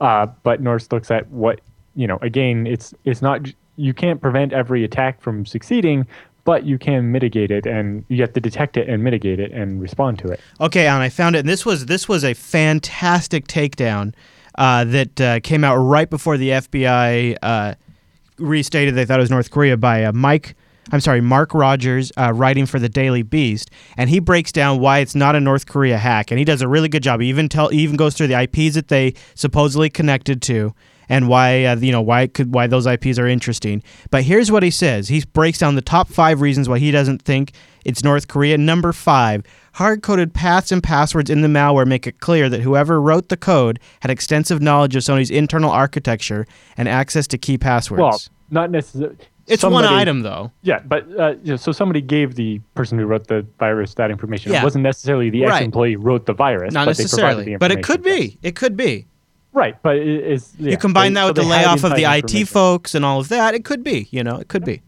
Uh, but Norse looks at what, you know, again, it's it's not, you can't prevent every attack from succeeding, but you can mitigate it, and you have to detect it and mitigate it and respond to it. Okay, Alan, I found it. And this was, this was a fantastic takedown uh, that uh, came out right before the F B I... Uh, restated they thought it was North Korea by uh, Mike, I'm sorry, Mark Rogers, uh, writing for the Daily Beast, and he breaks down why it's not a North Korea hack, and he does a really good job. He even tell, he even goes through the I Ps that they supposedly connected to, and why uh, you know why it could why those I Ps are interesting. But here's what he says: he breaks down the top five reasons why he doesn't think it's North Korea. Number five. Hard-coded paths and passwords in the malware make it clear that whoever wrote the code had extensive knowledge of Sony's internal architecture and access to key passwords. Well, not necessarily. It's somebody, one item, though. Yeah, but uh, you know, so somebody gave the person who wrote the virus that information. Yeah. It wasn't necessarily the right. ex-employee wrote the virus, not but necessarily. They provided the information. But it could be. It could be. Right, but it is. Yeah. You combine that so with the layoff of the I T folks and all of that, it could be. You know, it could yeah. be.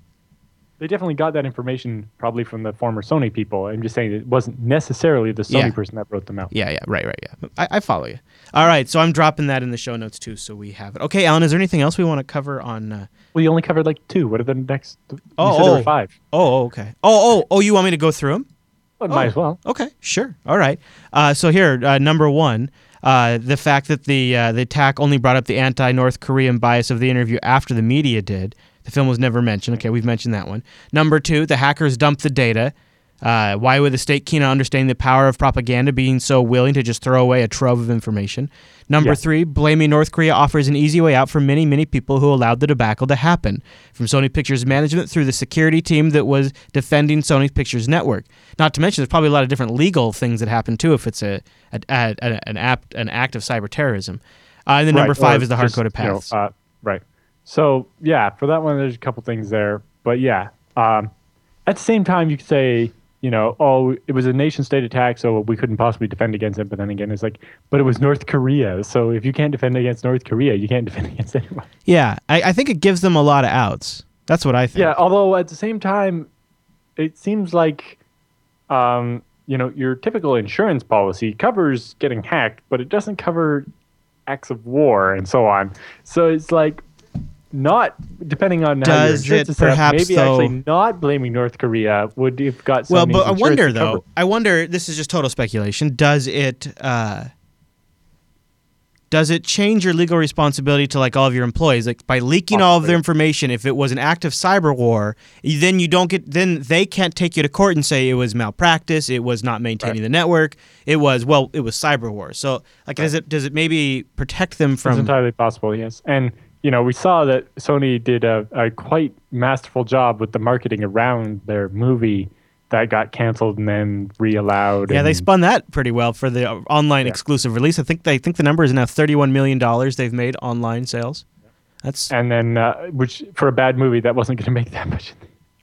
They definitely got that information probably from the former Sony people. I'm just saying it wasn't necessarily the Sony yeah. person that wrote them out. Yeah, yeah, right, right, yeah. I, I follow you. All right, so I'm dropping that in the show notes too, so we have it. Okay, Alan, is there anything else we want to cover on? Uh... Well, you only covered like two. What are the next? Oh, you said oh, there were five. Oh, okay. Oh, oh, oh. You want me to go through them? Well, oh, might as well. Okay, sure. All right. Uh, so here, uh, number one. Uh, the fact that the uh, the attack only brought up the anti-North Korean bias of the interview after the media did. The film was never mentioned. Okay, we've mentioned that one. Number two, the hackers dumped the data. Uh, why would the state keen on understanding the power of propaganda being so willing to just throw away a trove of information? Number yeah. three, blaming North Korea offers an easy way out for many, many people who allowed the debacle to happen, from Sony Pictures management through the security team that was defending Sony Pictures network. Not to mention, there's probably a lot of different legal things that happen, too, if it's a, a, a, a an, app, an act of cyber terrorism. Uh, and then right, number five is the hard-coded paths. You know, uh, right. So, yeah, for that one, there's a couple things there. But, yeah, um, at the same time, you could say, you know, oh, it was a nation-state attack, so we couldn't possibly defend against it. But then again, it's like, but it was North Korea. So if you can't defend against North Korea, you can't defend against anyone. Yeah, I, I think it gives them a lot of outs. That's what I think. Yeah, although at the same time, it seems like, um, you know, your typical insurance policy covers getting hacked, but it doesn't cover acts of war and so on. So it's like... Not depending on how does your it perhaps up, maybe though, actually not blaming North Korea would have got some well, but I wonder though. Cover. I wonder. This is just total speculation. Does it uh, does it change your legal responsibility to like all of your employees? Like by leaking Possibly. all of their information, if it was an act of cyber war, then you don't get. Then they can't take you to court and say it was malpractice. It was not maintaining right. the network. It was well. It was cyber war. So like, right. does it does it maybe protect them from? It's entirely possible. Yes, and. You know, we saw that Sony did a, a quite masterful job with the marketing around their movie that got canceled and then re-allowed. Yeah, and, they spun that pretty well for the online yeah. exclusive release. I think they think the number is now thirty-one million dollars they've made online sales. Yeah. That's and then uh, which for a bad movie that wasn't going to make that much.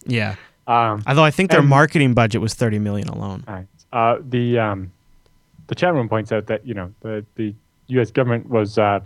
Yeah. Um, Although I think their and, marketing budget was thirty million dollars alone. Right. Uh, the um, the chat room points out that you know the the U S government was. Uh,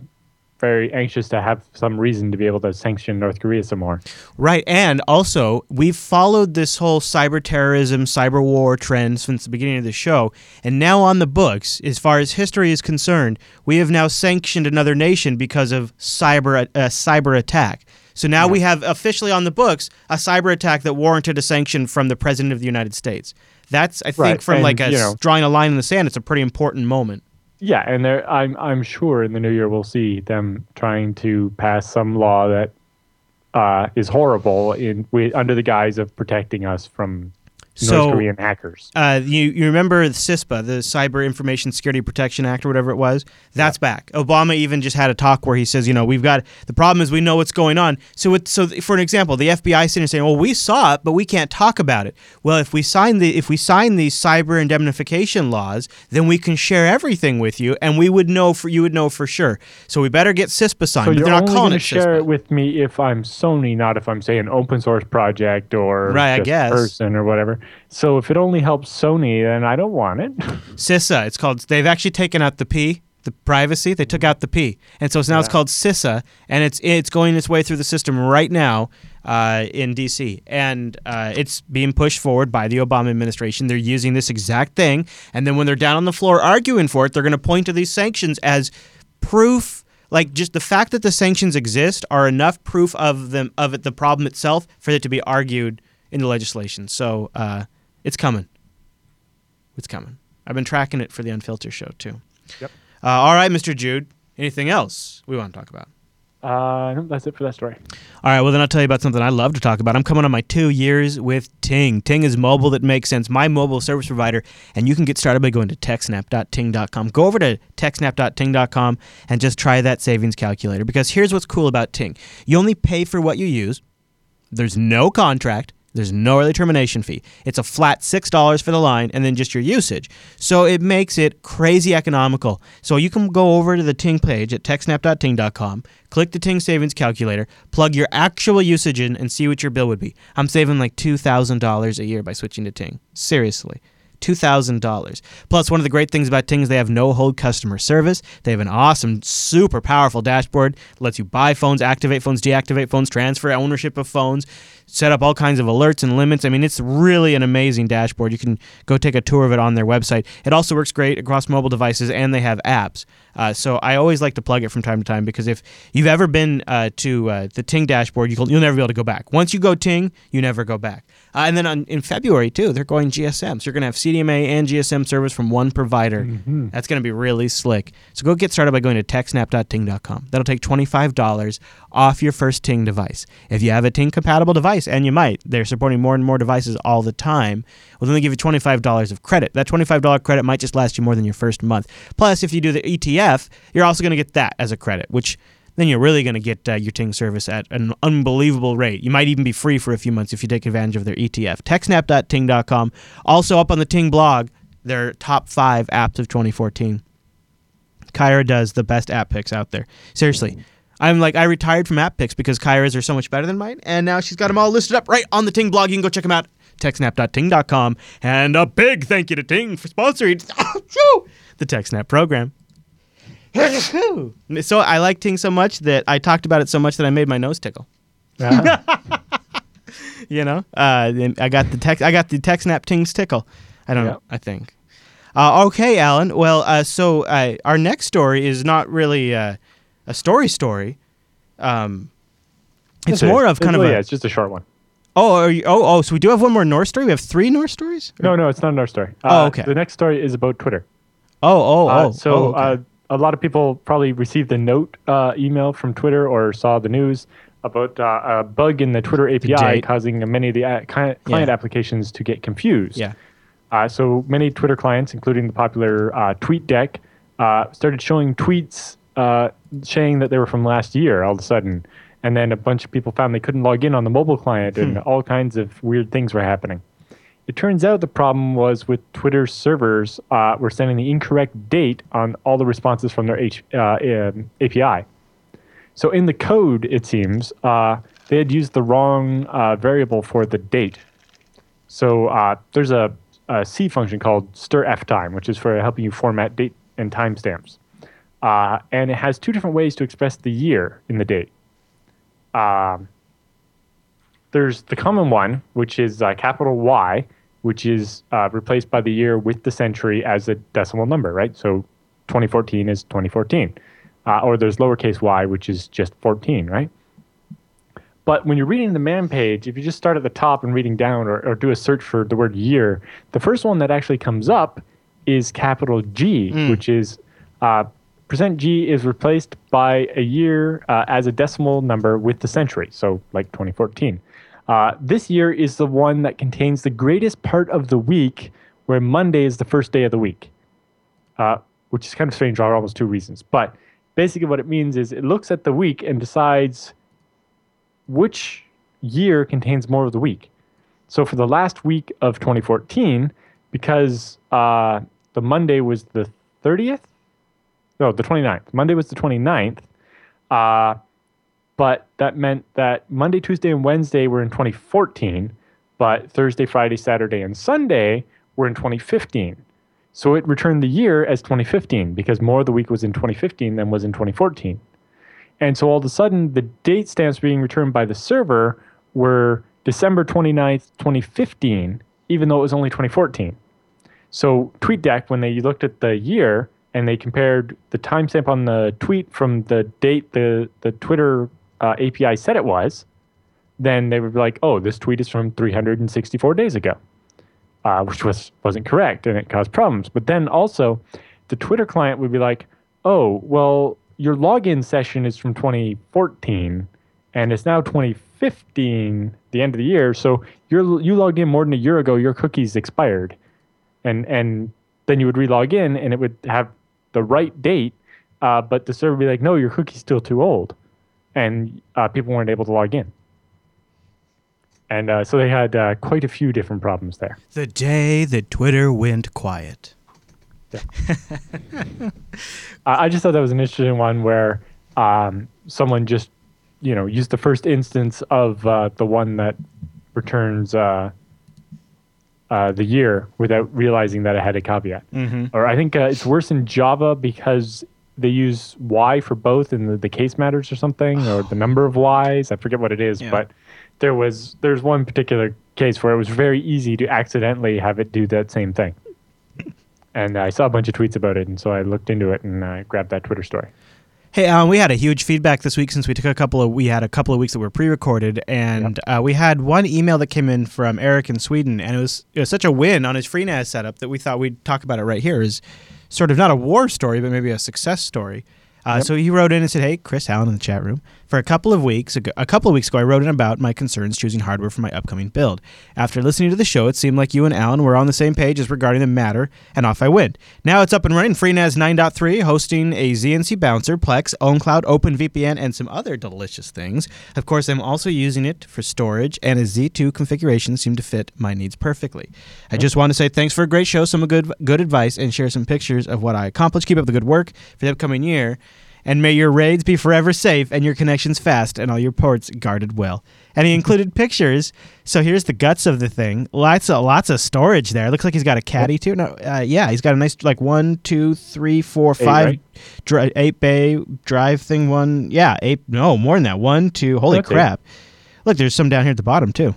very anxious to have some reason to be able to sanction North Korea some more. Right, and also, we've followed this whole cyber terrorism, cyber war trend since the beginning of the show, and now on the books, as far as history is concerned, we have now sanctioned another nation because of cyber uh, cyber attack. So now yeah. we have officially on the books a cyber attack that warranted a sanction from the President of the United States. That's, I think, right. from and, like a, you know, drawing a line in the sand, it's a pretty important moment. Yeah, and I'm I'm sure in the new year we'll see them trying to pass some law that uh, is horrible in we, under the guise of protecting us from so, North Korean hackers. Uh, you, you remember the CISPA, the Cyber Information Security Protection Act or whatever it was? That's yeah. back. Obama even just had a talk where he says, you know, we've got, the problem is we know what's going on. So it, so for an example, the F B I sitting there saying, well, we saw it, but we can't talk about it. Well, if we sign the if we sign these cyber indemnification laws, then we can share everything with you, and we would know for you would know for sure. So we better get CISPA signed. So but you're they're not only calling it share CISPA. It with me if I'm Sony, not if I'm say an open source project or right, I guess. person or whatever. So if it only helps Sony, then I don't want it. CISA, it's called. They've actually taken out the P, the privacy. They took out the P, and so it's now yeah. it's called CISA, and it's it's going its way through the system right now uh, in D C, and uh, it's being pushed forward by the Obama administration. They're using this exact thing, and then when they're down on the floor arguing for it, they're going to point to these sanctions as proof. Like, just the fact that the sanctions exist are enough proof of them of it, the problem itself, for it to be argued in the legislation. So uh, it's coming. It's coming. I've been tracking it for the Unfiltered show, too. Yep. Uh, all right, Mister Jude, anything else we want to talk about? Uh, that's it for that story. All right, well, then I'll tell you about something I love to talk about. I'm coming on my two years with Ting. Ting is mobile that makes sense, my mobile service provider, and you can get started by going to tech snap dot ting dot com. Go over to tech snap dot ting dot com and just try that savings calculator, because here's what's cool about Ting. You only pay for what you use. There's no contract. There's no early termination fee. It's a flat six dollars for the line and then just your usage. So it makes it crazy economical. So you can go over to the Ting page at tech snap dot ting dot com, click the Ting Savings Calculator, plug your actual usage in, and see what your bill would be. I'm saving like two thousand dollars a year by switching to Ting. Seriously. two thousand dollars. Plus, one of the great things about Ting is they have no-hold customer service. They have an awesome, super powerful dashboard. It lets you buy phones, activate phones, deactivate phones, transfer ownership of phones, set up all kinds of alerts and limits. I mean, it's really an amazing dashboard. You can go take a tour of it on their website. It also works great across mobile devices, and they have apps. Uh, so I always like to plug it from time to time, because if you've ever been uh, to uh, the Ting dashboard, you can, you'll never be able to go back. Once you go Ting, you never go back. Uh, and then on, in February, too, they're going G S M. So you're going to have C D M A and G S M service from one provider. Mm-hmm. That's going to be really slick. So go get started by going to tech snap dot ting dot com. That'll take twenty-five dollars off your first Ting device. If you have a Ting-compatible device, and you might, they're supporting more and more devices all the time, well, then they give you twenty-five dollars of credit. That twenty-five dollars credit might just last you more than your first month. Plus, if you do the E T F, you're also going to get that as a credit, which... then you're really going to get uh, your Ting service at an unbelievable rate. You might even be free for a few months if you take advantage of their E T F. tech snap dot ting dot com. Also up on the Ting blog, their top five apps of twenty fourteen. Kyra does the best app picks out there. Seriously. I'm like, I retired from app picks because Kyra's are so much better than mine, and now she's got them all listed up right on the Ting blog. You can go check them out. tech snap dot ting dot com. And a big thank you to Ting for sponsoring the TechSnap program. So I like Ting so much that I talked about it so much that I made my nose tickle. Uh-huh. You know, uh, I got the tech, I got the TechSnap Ting's tickle. I don't yep. know. I think. Uh, okay, Alan. Well, uh, so uh, our next story is not really uh, a story story. Um, it's yes, more it of kind it's, of. Oh, a, yeah, it's just a short one. Oh, are you, oh, oh. So we do have one more Norse story. We have three Norse stories. Or? No, no, it's not a Norse story. Uh, oh, okay. The next story is about Twitter. Oh, oh, uh, oh. So. Oh, okay. uh, A lot of people probably received a note uh, email from Twitter or saw the news about uh, a bug in the Twitter A P I causing many of the a- client yeah. applications to get confused. Yeah. Uh, so many Twitter clients, including the popular uh, TweetDeck, uh, started showing tweets uh, saying that they were from last year all of a sudden. And then a bunch of people found they couldn't log in on the mobile client, hmm. and all kinds of weird things were happening. It turns out the problem was with Twitter's servers uh, were sending the incorrect date on all the responses from their H, uh, um, A P I. So in the code, it seems, uh, they had used the wrong uh, variable for the date. So uh, there's a, a C function called stirftime, which is for helping you format date and timestamps. Uh, and it has two different ways to express the year in the date. Um, there's the common one, which is uh, capital Y, which is uh, replaced by the year with the century as a decimal number, right? So twenty fourteen is twenty fourteen. Uh, or there's lowercase y, which is just fourteen, right? But when you're reading the man page, if you just start at the top and reading down or, or do a search for the word year, the first one that actually comes up is capital G, mm. which is uh, percent %G is replaced by a year uh, as a decimal number with the century, so like twenty fourteen. Uh, this year is the one that contains the greatest part of the week, where Monday is the first day of the week, uh, which is kind of strange for almost two reasons. But basically what it means is it looks at the week and decides which year contains more of the week. So for the last week of twenty fourteen, because uh, the Monday was the thirtieth? No, the 29th. Monday was the 29th. Uh, but that meant that Monday, Tuesday, and Wednesday were in twenty fourteen, but Thursday, Friday, Saturday, and Sunday were in twenty fifteen. So it returned the year as twenty fifteen because more of the week was in twenty fifteen than was in twenty fourteen. And so all of a sudden, the date stamps being returned by the server were December twenty-ninth, twenty fifteen, even though it was only twenty fourteen. So TweetDeck, when they looked at the year and they compared the timestamp on the tweet from the date the, the Twitter uh, A P I said it was, then they would be like, oh, this tweet is from three hundred sixty-four days ago, uh, which was, wasn't correct, and it caused problems. But then also, the Twitter client would be like, oh, well, your login session is from twenty fourteen, and it's now twenty fifteen, the end of the year, so you're, you logged in more than a year ago, your cookies expired. And and then you would re-log in, and it would have the right date, uh, but the server would be like, no, your cookie's still too old. And uh, people weren't able to log in. And uh, so they had uh, quite a few different problems there. The day that Twitter went quiet. Yeah. I just thought that was an interesting one where um, someone just, you know, use the first instance of uh, the one that returns uh, uh, the year without realizing that it had a caveat. Mm-hmm. Or I think uh, it's worse in Java because they use Y for both in the, the case matters or something, oh. or the number of Ys. I forget what it is, yeah. but there was there's one particular case where it was very easy to accidentally have it do that same thing. And I saw a bunch of tweets about it, and so I looked into it and I uh, grabbed that Twitter story. Hey, um, we had a huge feedback this week since we took a couple of we had a couple of weeks that were pre-recorded, and yep. uh, we had one email that came in from Eric in Sweden, and it was, it was such a win on his FreeNAS setup that we thought we'd talk about it right here. Is sort of not a war story, but maybe a success story. Uh, yep. So he wrote in and said, "Hey, Chris Allen in the chat room. For a couple of weeks ago, a couple of weeks ago, I wrote in about my concerns choosing hardware for my upcoming build. After listening to the show, it seemed like you and Allen were on the same page as regarding the matter, and off I went. Now it's up and running, FreeNAS nine point three, hosting a Z N C bouncer, Plex, OwnCloud, OpenVPN, and some other delicious things. Of course, I'm also using it for storage, and a Z two configuration seemed to fit my needs perfectly. I just want to say thanks for a great show, some good good advice, and share some pictures of what I accomplished. Keep up the good work for the upcoming year. And may your raids be forever safe and your connections fast and all your ports guarded well." And he included pictures. So here's the guts of the thing. Lots of, lots of storage there. Looks like he's got a caddy too. No, uh, yeah, he's got a nice like one, two, three, four, five, eight, right? dri- eight bay drive thing. One, yeah, eight. No, more than that. One, two. Holy That's crap! Eight. Look, there's some down here at the bottom too.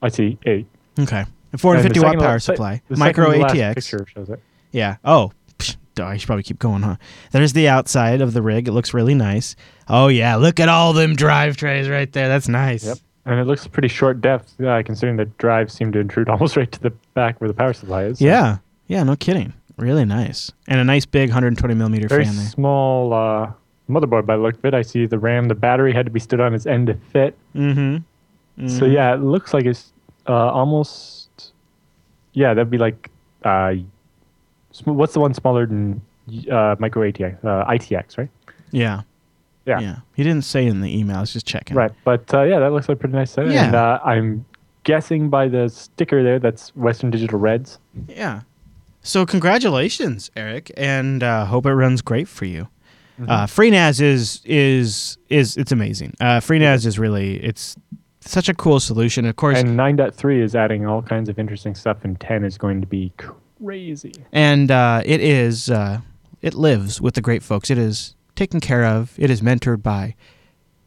I see eight. Okay, a four hundred fifty watt power la- supply. The micro A T X. Picture shows it. Yeah. Oh. I should probably keep going, huh? There's the outside of the rig. It looks really nice. Oh, yeah. Look at all them drive trays right there. That's nice. Yep. And it looks pretty short depth, uh, considering the drives seem to intrude almost right to the back where the power supply is. So. Yeah. Yeah, no kidding. Really nice. And a nice big one hundred twenty millimeter Very fan there. Very small uh, motherboard by the look of it. I see the RAM. The battery had to be stood on its end to fit. Mm-hmm. Mm-hmm. So, yeah, it looks like it's uh, almost... Yeah, that'd be like... Uh, What's the one smaller than uh, micro A T X? Uh, I T X, right? Yeah. yeah, yeah. He didn't say in the email. I was just checking. Right, but uh, yeah, that looks like a pretty nice set. Yeah. And uh, I'm guessing by the sticker there, that's Western Digital Reds. Yeah. So congratulations, Eric, and uh, hope it runs great for you. Mm-hmm. Uh, FreeNAS is is is it's amazing. Uh, FreeNAS is really it's. Such a cool solution, of course. And nine point three is adding all kinds of interesting stuff, and ten is going to be crazy. And uh, it is, uh, it lives with the great folks. It is taken care of. It is mentored by,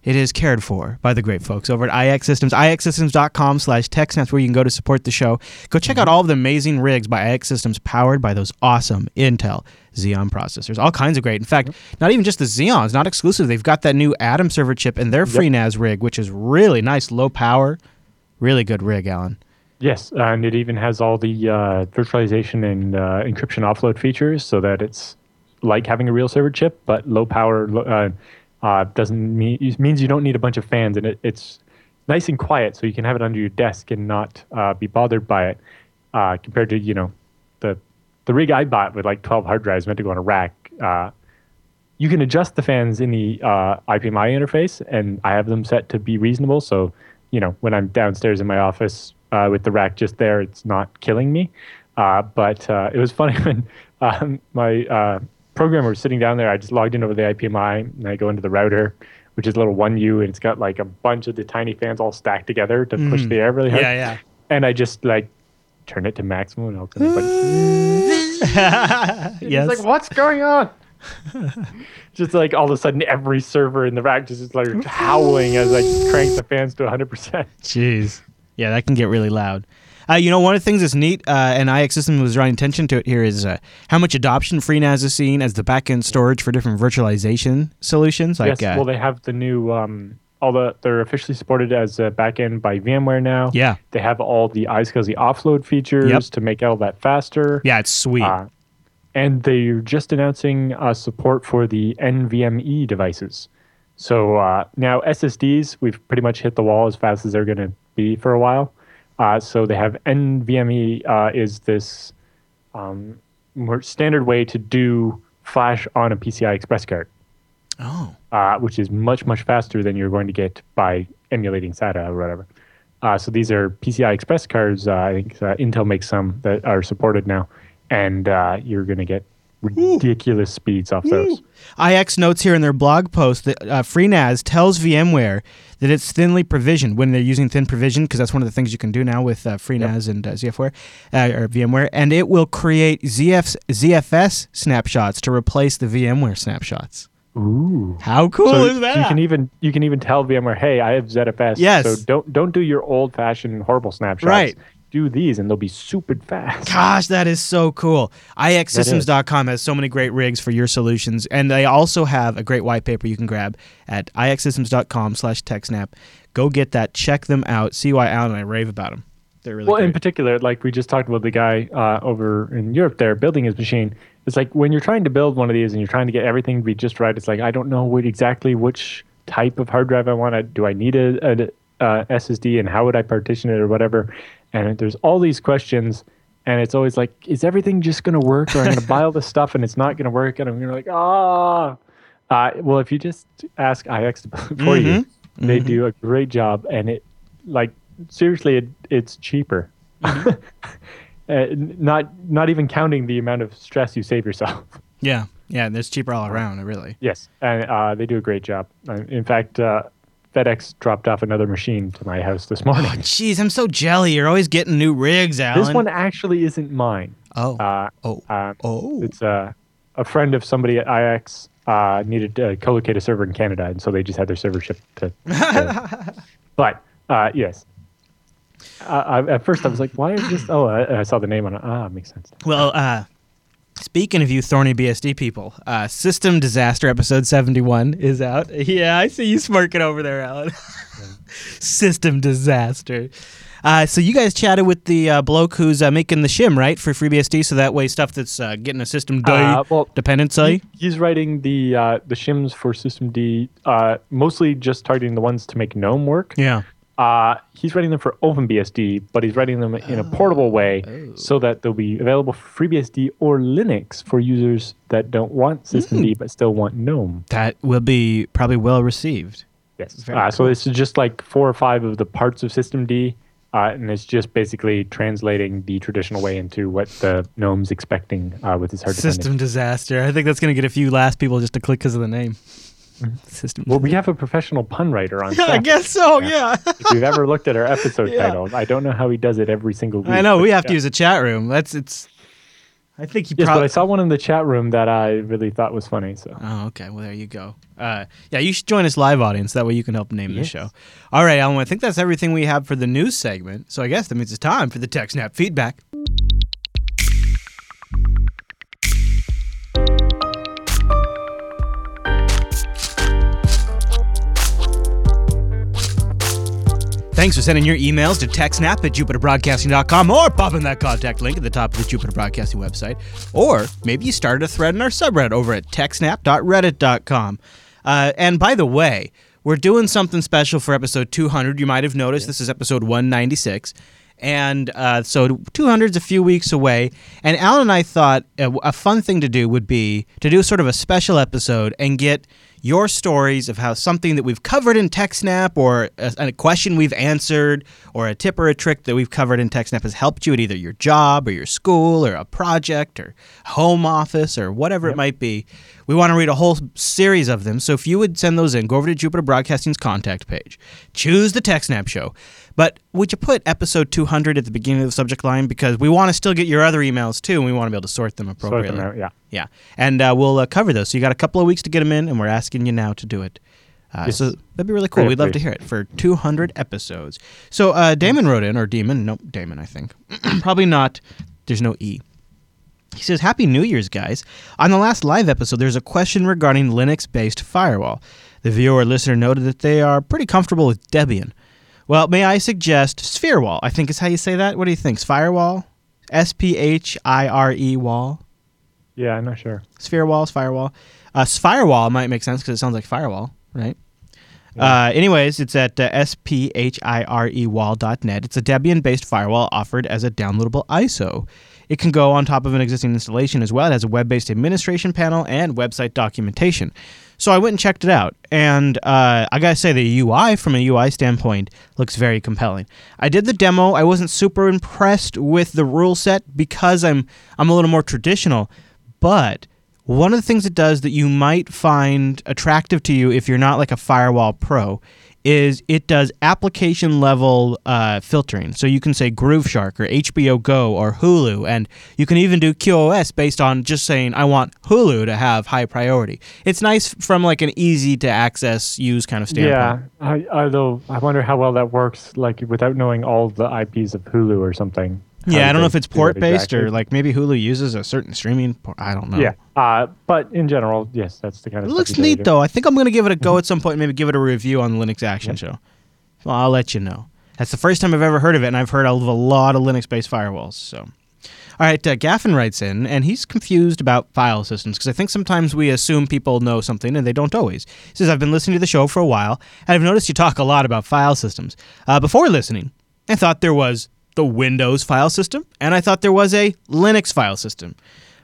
it is cared for by the great folks over at I X Systems. I X Systems dot com slash TechSnap, where you can go to support the show. Go check out all of the amazing rigs by I X Systems, powered by those awesome Intel Xeon processors. All kinds of great. In fact, yep. not even just the Xeons, not exclusive. They've got that new Atom server chip in their yep. FreeNAS rig, which is really nice, low power, really good rig, Alan. Yes, uh, and it even has all the uh, virtualization and uh, encryption offload features, so that it's like having a real server chip, but low power uh, uh, doesn't mean means you don't need a bunch of fans, and it, it's nice and quiet, so you can have it under your desk and not uh, be bothered by it. Uh, compared to you know, the the rig I bought with like twelve hard drives meant to go on a rack. Uh, you can adjust the fans in the uh, I P M I interface, and I have them set to be reasonable. So you know, when I'm downstairs in my office uh, with the rack just there, it's not killing me. Uh, but uh, it was funny when um, my uh, programmer was sitting down there. I just logged in over the I P M I, and I go into the router, which is a little one U, and it's got like a bunch of the tiny fans all stacked together to push mm. the air really hard. Yeah, yeah. And I just like turn it to maximum, and I'll kind of like, yes. It's like, what's going on? Just like all of a sudden, every server in the rack just is like howling as I just crank the fans to one hundred percent. Jeez. Yeah, that can get really loud. Uh, you know, one of the things that's neat, uh, and I X Systems was drawing attention to it here, is uh, how much adoption FreeNAS is seeing as the back-end storage for different virtualization solutions. Like, yes, uh, well, they have the new, um, all the, they're officially supported as a back-end by VMware now. Yeah. They have all the iSCSI offload features yep. to make all that faster. Yeah, it's sweet. Uh, and they're just announcing uh, support for the N V M E devices. So uh, now S S Ds, we've pretty much hit the wall as fast as they're going to be for a while. Uh, so they have N V M E uh, is this um, more standard way to do flash on a P C I Express card. Oh. Uh, which is much, much faster than you're going to get by emulating SATA or whatever. Uh, so these are P C I Express cards. Uh, I think uh, Intel makes some that are supported now. And uh, you're going to get ridiculous Ooh. speeds off Ooh. those. I X notes here in their blog post that uh, FreeNAS tells VMware that it's thinly provisioned when they're using thin provision, because that's one of the things you can do now with uh, FreeNAS yep. and uh, ZFware, uh, or VMware, and it will create Z F S snapshots to replace the VMware snapshots. Ooh! How cool so is that? You can even you can even tell VMware, hey, I have Z F S, yes. so don't don't do your old-fashioned horrible snapshots. Right. Do these, and they'll be super fast. Gosh, that is so cool. I X systems dot com has so many great rigs for your solutions, and they also have a great white paper you can grab at I X systems dot com slash TechSnap. Go get that. Check them out. See why Alan and I rave about them. They're really well, great. In particular, like we just talked about the guy uh, over in Europe there building his machine. It's like when you're trying to build one of these and you're trying to get everything to be just right, it's like, I don't know what exactly which type of hard drive I want. Do I need a, a, a S S D, and how would I partition it or whatever? And there's all these questions, and it's always like, is everything just going to work? Or I'm going to buy all this stuff, and it's not going to work? And I'm going to like, ah. Uh, well, if you just ask I X to build it for mm-hmm. you, they mm-hmm. do a great job. And it, like, seriously, it, it's cheaper. Mm-hmm. uh, not not even counting the amount of stress you save yourself. Yeah, yeah, and it's cheaper all around, really. Yes, and uh, they do a great job. In fact, uh, FedEx dropped off another machine to my house this morning. Jeez, oh, I'm so jelly. You're always getting new rigs, Alan. This one actually isn't mine. Oh, uh, oh, uh, oh. It's uh, a friend of somebody at I X uh, needed to co-locate a server in Canada, and so they just had their server shipped to, to But, uh, yes. Uh, I, at first I was like, why is this? Oh, I, I saw the name on it. Ah, it makes sense. Well, uh... speaking of you thorny B S D people, uh, System Disaster episode seventy-one is out. Yeah, I see you smirking over there, Alan. System Disaster. Uh, so you guys chatted with the uh, bloke who's uh, making the shim, right, for FreeBSD, so that way stuff that's uh, getting a System D uh, well, dependency? He's writing the uh, the shims for System D, uh, mostly just targeting the ones to make GNOME work. Yeah. Uh, he's writing them for OpenBSD, but he's writing them in a portable way oh. so that they'll be available for FreeBSD or Linux for users that don't want Systemd mm. but still want GNOME. That will be probably well received. Yes. Uh, cool. So this is just like four or five of the parts of Systemd, uh, and it's just basically translating the traditional way into what the GNOME's expecting uh, with his hard System Disaster. I think that's going to get a few last people just to click because of the name. System. Well, we have a professional pun writer on. Yeah, I guess so. Yeah. yeah. If you've ever looked at our episode yeah. title, I don't know how he does it every single week. I know we have yeah. to use a chat room. That's it's. I think he. Yes, prob- but I saw one in the chat room that I really thought was funny. So. Oh, okay. Well, there you go. Uh, yeah, you should join us live, audience. That way, you can help name yes. the show. All right, Alan. I think that's everything we have for the news segment. So I guess that means it's time for the TechSnap feedback. Thanks for sending your emails to TechSnap at jupiter broadcasting dot com or popping that contact link at the top of the Jupiter Broadcasting website. Or maybe you started a thread in our subreddit over at techsnap dot reddit dot com. Uh, and by the way, We're doing something special for episode two hundred. You might have noticed yeah. this is episode one ninety-six. And uh, so two hundred's a few weeks away. And Alan and I thought a, a fun thing to do would be to do sort of a special episode and get your stories of how something that we've covered in TechSnap or a, a question we've answered or a tip or a trick that we've covered in TechSnap has helped you at either your job or your school or a project or home office or whatever yep. it might be. We want to read a whole series of them. So if you would send those in, go over to Jupiter Broadcasting's contact page. Choose the TechSnap show. But would you put episode two hundred at the beginning of the subject line? Because we want to still get your other emails, too, and we want to be able to sort them appropriately. Sort them out, yeah. Yeah. And uh, we'll uh, cover those. So you got a couple of weeks to get them in, and we're asking you now to do it. Uh, yes. So that'd be really cool. Great, We'd love great. to hear it for two hundred episodes. So uh, Damon wrote in, or Demon. Nope, Damon, I think. Probably not. There's no E. He says, Happy New Year's, guys. On the last live episode, there's a question regarding Linux-based firewall. The viewer or listener noted that they are pretty comfortable with Debian. Well, may I suggest Spherewall, I think is how you say that. What do you think? Firewall? S P H I R E wall? Yeah, I'm not sure. Spherewall is firewall. Uh, firewall might make sense because it sounds like firewall, right? Yeah. Uh, anyways, it's at uh, S P H I R E wall dot net. It's a Debian-based firewall offered as a downloadable I S O. It can go on top of an existing installation as well. It has a web-based administration panel and website documentation. So I went and checked it out, and uh, I gotta say the U I from a U I standpoint looks very compelling. I did the demo. I wasn't super impressed with the rule set because I'm I'm a little more traditional, but one of the things it does that you might find attractive to you if you're not like a firewall pro is it does application-level uh, filtering. So you can say GrooveShark or H B O Go or Hulu, and you can even do Q O S based on just saying, I want Hulu to have high priority. It's nice from like an easy-to-access use kind of standpoint. Yeah, I, although I wonder how well that works like without knowing all the I Ps of Hulu or something. Yeah, I don't know if it's port-based exactly. or like maybe Hulu uses a certain streaming port. I don't know. Yeah, uh, but in general, yes, that's the kind of stuff. It looks neat, though. I think I'm going to give it a go at some point, maybe give it a review on the Linux Action yep. Show. Well, I'll let you know. That's the first time I've ever heard of it, and I've heard of a lot of Linux-based firewalls. So, all right, uh, Gaffin writes in, and he's confused about file systems because I think sometimes we assume people know something, and they don't always. He says, I've been listening to the show for a while, and I've noticed you talk a lot about file systems. Uh, before listening, I thought there was the Windows file system, and I thought there was a Linux file system.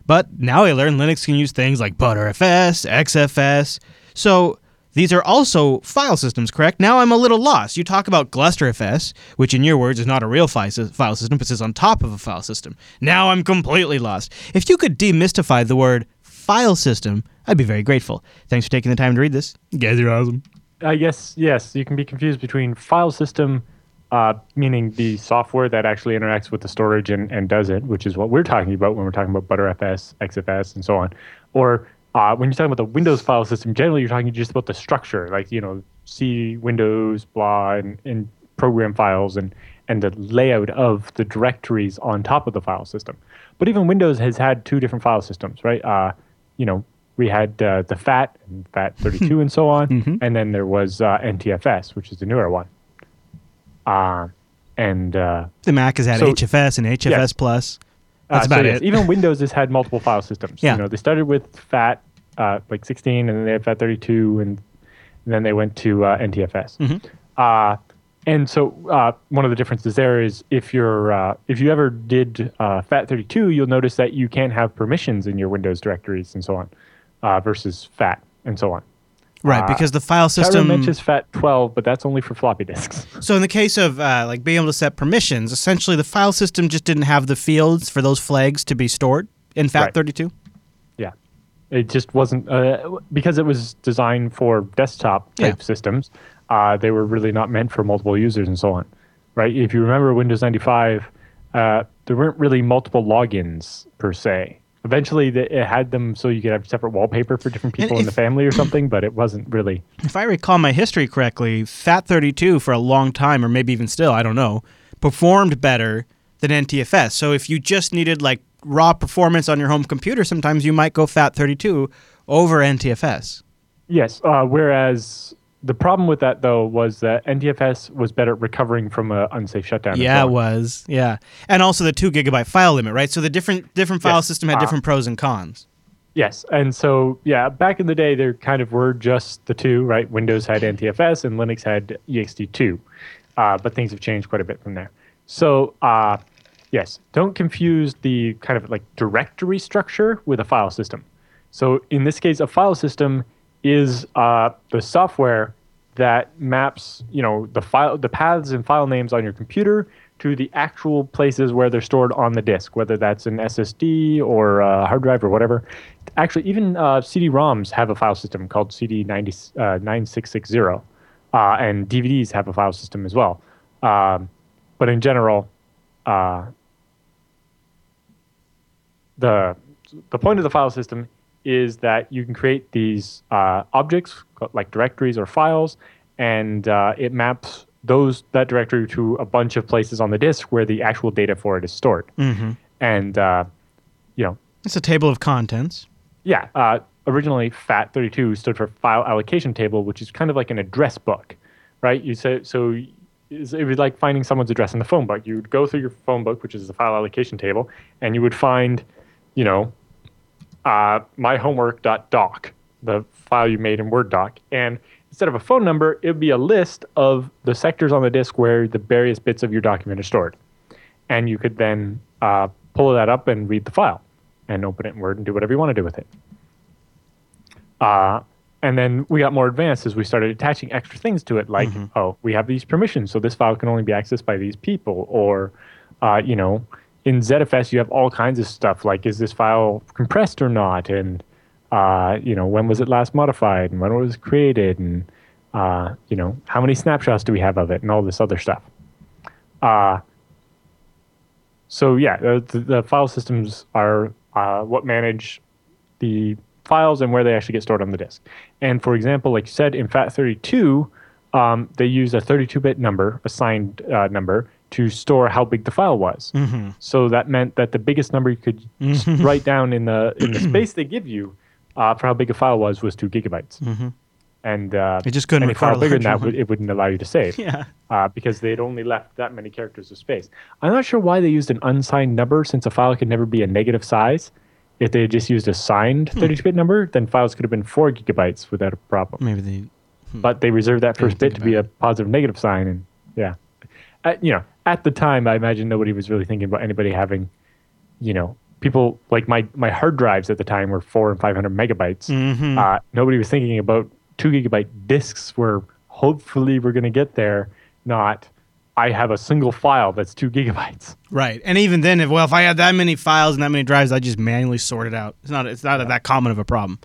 But now I learned Linux can use things like ButterFS, X F S. So these are also file systems, correct? Now I'm a little lost. You talk about GlusterFS, which in your words is not a real file system, but sits on top of a file system. Now I'm completely lost. If you could demystify the word file system, I'd be very grateful. Thanks for taking the time to read this. You guys are awesome. I guess, yes, you can be confused between file system Uh, meaning the software that actually interacts with the storage and, and does it, which is what we're talking about when we're talking about ButterFS, X F S, and so on. Or uh, when you're talking about the Windows file system, generally you're talking just about the structure, like, you know, C, Windows, blah, and, and program files and, and the layout of the directories on top of the file system. But even Windows has had two different file systems, right? Uh, you know, we had uh, the FAT and FAT thirty-two and so on, mm-hmm. and then there was uh, N T F S, which is the newer one. Uh, and uh, the Mac has had so, H F S and H F S yes. Plus. That's uh, about so yes, it. Even Windows has had multiple file systems. Yeah. You know, they started with FAT, uh, like sixteen, and then they had FAT thirty-two, and, and then they went to uh, N T F S. Mm-hmm. Uh, and so uh, one of the differences there is if you're uh, if you ever did uh, FAT thirty-two, you'll notice that you can't have permissions in your Windows directories and so on, uh, versus FAT and so on. Right, because the file system... That mentions FAT twelve, but that's only for floppy disks. So in the case of uh, like being able to set permissions, essentially the file system just didn't have the fields for those flags to be stored in FAT thirty-two? Right. Yeah. It just wasn't... Uh, because it was designed for desktop-type yeah. systems, uh, they were really not meant for multiple users and so on. Right? If you remember Windows ninety-five, uh, there weren't really multiple logins, per se. Eventually, the, it had them so you could have separate wallpaper for different people if, in the family or something, but it wasn't really. If I recall my history correctly, FAT thirty-two for a long time, or maybe even still, I don't know, performed better than N T F S. So if you just needed like raw performance on your home computer, sometimes you might go FAT thirty-two over N T F S. Yes, uh, whereas the problem with that, though, was that N T F S was better at recovering from an unsafe shutdown. Yeah, it was. Yeah. And also the two gigabyte file limit, right? So the different different file yes. system had uh, different pros and cons. Yes. And so, yeah, back in the day, there kind of were just the two, right? Windows had N T F S and Linux had E X D two. Uh, but things have changed quite a bit from there. So, uh, yes, don't confuse the kind of like directory structure with a file system. So in this case, a file system is uh, the software that maps, you know, the file, the paths and file names on your computer to the actual places where they're stored on the disk, whether that's an S S D or a hard drive or whatever. Actually, even uh, C D ROMs have a file system called C D ninety-six sixty, uh, and D V Ds have a file system as well. Um, but in general, uh, the the point of the file system is that you can create these uh, objects, like directories or files, and uh, it maps those that directory to a bunch of places on the disk where the actual data for it is stored. Mm-hmm. And, uh, you know... It's a table of contents. Yeah. Uh, originally, F A T thirty-two stood for File Allocation Table, which is kind of like an address book, right? You say, so it would be like finding someone's address in the phone book. You would go through your phone book, which is the File Allocation Table, and you would find, you know, uh, myhomework.doc, the file you made in Word doc. And instead of a phone number, it would be a list of the sectors on the disk where the various bits of your document are stored. And you could then uh, pull that up and read the file and open it in Word and do whatever you want to do with it. Uh, and then we got more advanced as we started attaching extra things to it, like, mm-hmm. oh, we have these permissions, so this file can only be accessed by these people. Or, uh, you know, in Z F S, you have all kinds of stuff, like is this file compressed or not? And Uh, you know, when was it last modified and when was it created and, uh, you know, how many snapshots do we have of it and all this other stuff. Uh, so, yeah, the, the file systems are uh, what manage the files and where they actually get stored on the disk. And, for example, like you said, in F A T thirty-two, um, they use a thirty-two bit number, assigned uh, number, to store how big the file was. Mm-hmm. So that meant that the biggest number you could write down in the in the space they give you Uh, for how big a file was, was two gigabytes. Mm-hmm. And uh, it just couldn't any file bigger than that, one. It wouldn't allow you to save. Yeah. Uh, because they'd only left that many characters of space. I'm not sure why they used an unsigned number, since a file could never be a negative size. If they had just used a signed thirty-two bit hmm. number, then files could have been four gigabytes without a problem. Maybe they... Hmm. But they reserved that first bit to be a positive negative sign. And yeah. At, you know, at the time, I imagine nobody was really thinking about anybody having, you know, people like my, my hard drives at the time were four and five hundred megabytes. Mm-hmm. Uh, nobody was thinking about two gigabyte disks. Where hopefully we're going to get there. Not I have a single file that's two gigabytes. Right, and even then, if well, if I had that many files and that many drives, I just manually sort it out. It's not it's not yeah. that common of a problem.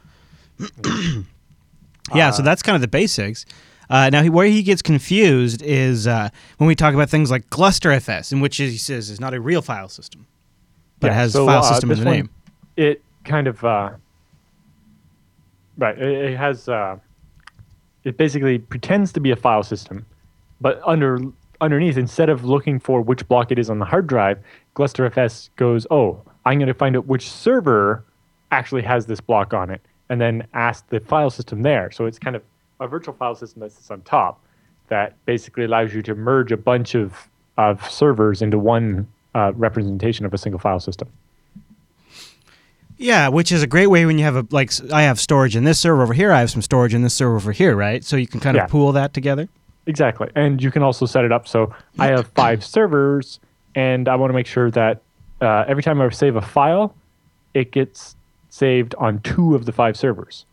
yeah, uh, so that's kind of the basics. Uh, now, he, where he gets confused is uh, when we talk about things like GlusterFS, in which he says is not a real file system. But yeah, it has so, file system uh, as a name. It kind of, uh, right, it, it has, uh, it basically pretends to be a file system, but under underneath, instead of looking for which block it is on the hard drive, GlusterFS goes, oh, I'm going to find out which server actually has this block on it, and then ask the file system there. So it's kind of a virtual file system that sits on top that basically allows you to merge a bunch of, of servers into one Uh, representation of a single file system. Yeah, which is a great way when you have a, like, I have storage in this server over here, I have some storage in this server over here, right? So you can kind of yeah. pool that together. Exactly. And you can also set it up so I have five servers, and I want to make sure that uh, every time I save a file, it gets saved on two of the five servers.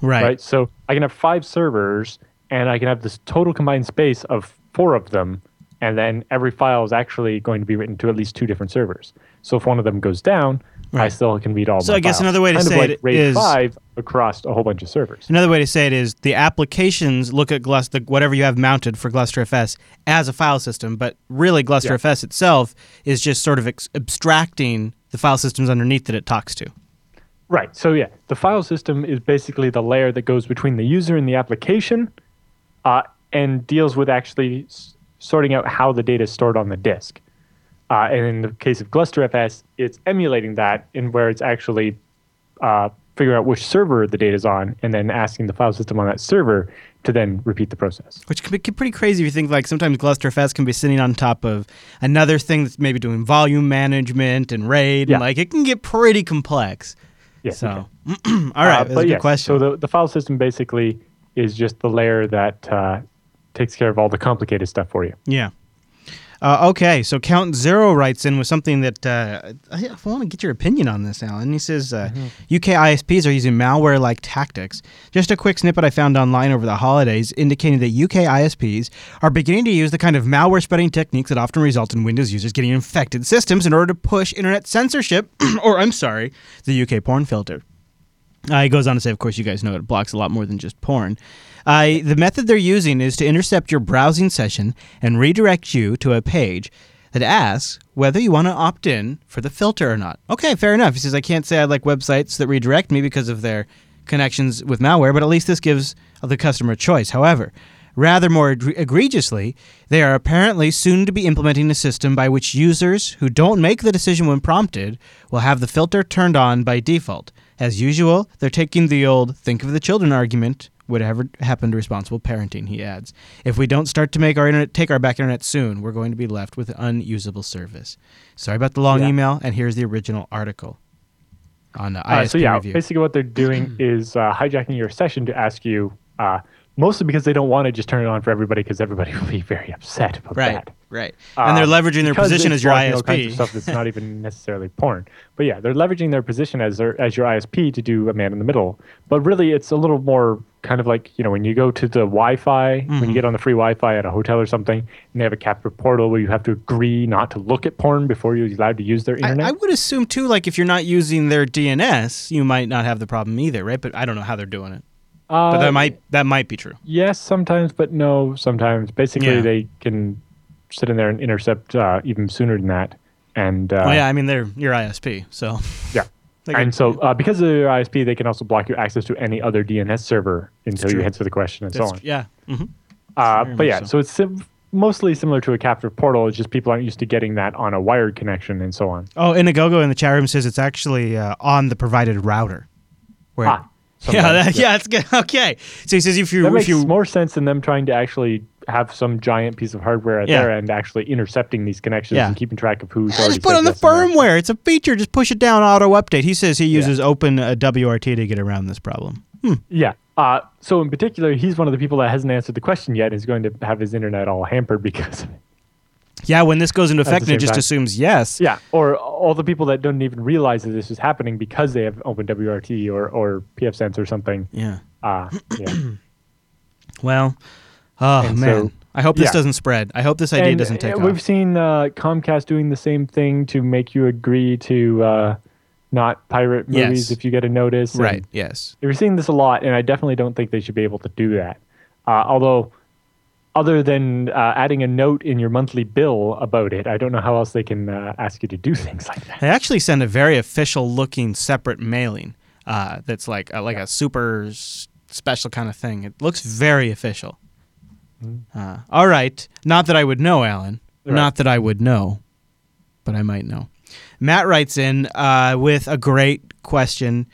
Right. Right. So I can have five servers, and I can have this total combined space of four of them. And then every file is actually going to be written to at least two different servers. So if one of them goes down, right. I still can read all so my files. So I guess files. Another way to kind say like it RAID is... five across a whole bunch of servers. Another way to say it is the applications look at Gluster, whatever you have mounted for GlusterFS as a file system, but really GlusterFS yeah. itself is just sort of ex- abstracting the file systems underneath that it talks to. Right. So yeah, the file system is basically the layer that goes between the user and the application uh, and deals with actually... sorting out how the data is stored on the disk. Uh, and in the case of GlusterFS, it's emulating that in where it's actually uh, figuring out which server the data is on and then asking the file system on that server to then repeat the process. Which can be pretty crazy if you think, like, sometimes GlusterFS can be sitting on top of another thing that's maybe doing volume management and RAID. Yeah. And, like, it can get pretty complex. Yeah, so, okay. All right, uh, that's a good yes. question. So the, the file system basically is just the layer that uh, takes care of all the complicated stuff for you. Yeah. Uh, okay, so Count Zero writes in with something that uh, I want to get your opinion on this, Alan. He says, uh, mm-hmm. U K I S Ps are using malware-like tactics. Just a quick snippet I found online over the holidays indicating that U K I S Ps are beginning to use the kind of malware-spreading techniques that often result in Windows users getting infected systems in order to push internet censorship, or I'm sorry, the U K porn filter. Uh, he goes on to say, of course, you guys know it blocks a lot more than just porn. Uh, the method they're using is to intercept your browsing session and redirect you to a page that asks whether you want to opt in for the filter or not. Okay, fair enough. He says, I can't say I like websites that redirect me because of their connections with malware, but at least this gives the customer a choice. However, rather more eg- egregiously, they are apparently soon to be implementing a system by which users who don't make the decision when prompted will have the filter turned on by default. As usual, they're taking the old think of the children argument, whatever happened to responsible parenting, he adds. If we don't start to make our internet, take our back internet soon, we're going to be left with an unusable service. Sorry about the long yeah. email, and here's the original article on uh, I S P uh, so yeah, review. Basically what they're doing is uh, hijacking your session to ask you, uh, mostly because they don't want to just turn it on for everybody because everybody will be very upset about right, that. Right, right. And um, they're leveraging their position as your I S P. All kinds of stuff that's not even necessarily porn. But yeah, they're leveraging their position as their, as your I S P to do a man in the middle. But really, it's a little more kind of like, you know, when you go to the Wi-Fi, mm-hmm. when you get on the free Wi-Fi at a hotel or something, and they have a captive portal where you have to agree not to look at porn before you're allowed to use their internet. I, I would assume, too, like if you're not using their D N S, you might not have the problem either, right? But I don't know how they're doing it. Uh, but that might that might be true. Yes, sometimes, but no, sometimes. Basically, yeah. they can sit in there and intercept uh, even sooner than that. And uh, oh yeah, I mean they're your I S P, so yeah. Can, and so uh, because of your I S P, they can also block your access to any other D N S server until you answer the question and that's so on. Yeah. Mm-hmm. Uh, but yeah, so, so it's sim- mostly similar to a captive portal. It's just people aren't used to getting that on a wired connection and so on. Oh, Inagogo in the chat room says it's actually uh, on the provided router. Where ah. Sometimes. Yeah, that, yeah, yeah, that's good. Okay, so he says if you that if makes you, more sense than them trying to actually have some giant piece of hardware at yeah. their end actually intercepting these connections yeah. and keeping track of who's already. Just put on the firmware; it's a feature. Just push it down, auto update. He says he uses yeah. Open uh, W R T to get around this problem. Hmm. Yeah. Uh, so in particular, he's one of the people that hasn't answered the question yet. Is going to have his internet all hampered because of it. Yeah, when this goes into effect, it just time. assumes yes. Yeah, or all the people that don't even realize that this is happening because they have OpenWRT or, or pfSense or something. Yeah. Uh, yeah. Well, oh, and man. So, I hope this yeah. doesn't spread. I hope this idea and, doesn't take uh, off. We've seen uh, Comcast doing the same thing to make you agree to uh, not pirate movies yes. if you get a notice. Right, and yes. We're seeing this a lot, and I definitely don't think they should be able to do that. Uh, although... Other than uh, adding a note in your monthly bill about it, I don't know how else they can uh, ask you to do things like that. They actually send a very official-looking separate mailing uh, that's like a, like yeah. a super special kind of thing. It looks very official. Mm-hmm. Uh, all right. Not that I would know, Alan. Right. Not that I would know, but I might know. Matt writes in uh, with a great question.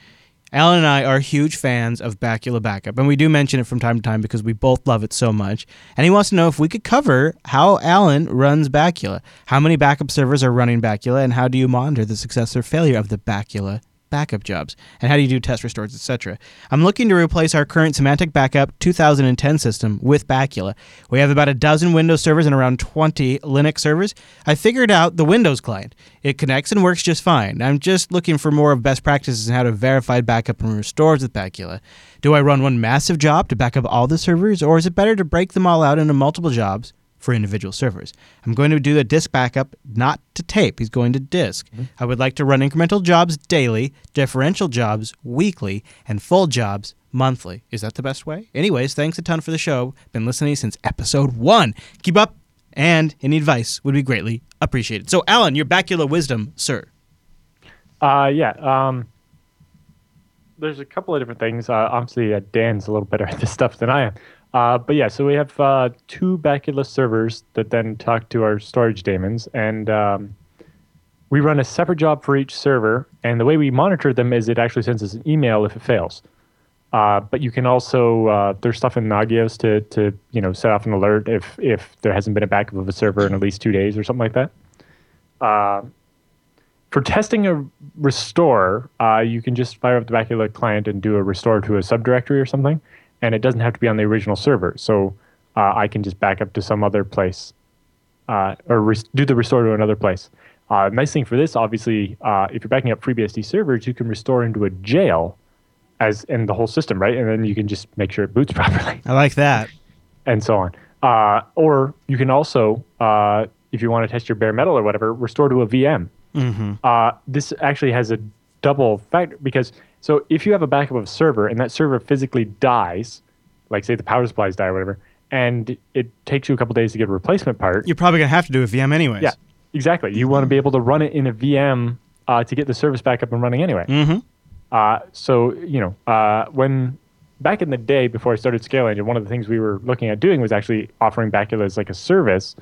Alan and I are huge fans of Bacula Backup, and we do mention it from time to time because we both love it so much. And he wants to know if we could cover how Alan runs Bacula. How many backup servers are running Bacula, and how do you monitor the success or failure of the Bacula backup jobs? And how do you do test restores, et cetera? I'm looking to replace our current Symantec Backup two thousand ten system with Bacula. We have about a dozen Windows servers and around twenty Linux servers. I figured out the Windows client. It connects and works just fine. I'm just looking for more of best practices and how to verify backup and restores with Bacula. Do I run one massive job to back up all the servers, or is it better to break them all out into multiple jobs for individual servers? I'm going to do a disk backup, not to tape. He's going to disk. Mm-hmm. I would like to run incremental jobs daily, differential jobs weekly, and full jobs monthly. Is that the best way? Anyways, thanks a ton for the show. Been listening since episode one. Keep up, and any advice would be greatly appreciated. So, Alan, your Bacula wisdom, sir. Uh, yeah. Um, there's a couple of different things. Uh, obviously, uh, Dan's a little better at this stuff than I am. Uh, but yeah, so we have uh, two Bacula servers that then talk to our storage daemons, and um, we run a separate job for each server, and the way we monitor them is it actually sends us an email if it fails. Uh, but you can also, uh, there's stuff in Nagios to, to you know, set off an alert if, if there hasn't been a backup of a server in at least two days or something like that. Uh, For testing a restore, uh, you can just fire up the Bacula client and do a restore to a subdirectory or something, and it doesn't have to be on the original server. So uh, I can just back up to some other place uh, or res- do the restore to another place. Uh, nice thing for this, obviously, uh, if you're backing up FreeBSD servers, you can restore into a jail as in the whole system, right? And then you can just make sure it boots properly. I like that. And so on. Uh, or you can also, uh, if you want to test your bare metal or whatever, restore to a V M. Mm-hmm. Uh, this actually has a double factor because, so if you have a backup of a server and that server physically dies, like say the power supplies die or whatever, and it takes you a couple days to get a replacement part. You're probably going to have to do a V M anyways. Yeah, exactly. You want to be able to run it in a V M uh, to get the service back up and running anyway. Mm-hmm. Uh, so, you know, uh, when back in the day before I started Scale Engine, one of the things we were looking at doing was actually offering Bacula as like a service.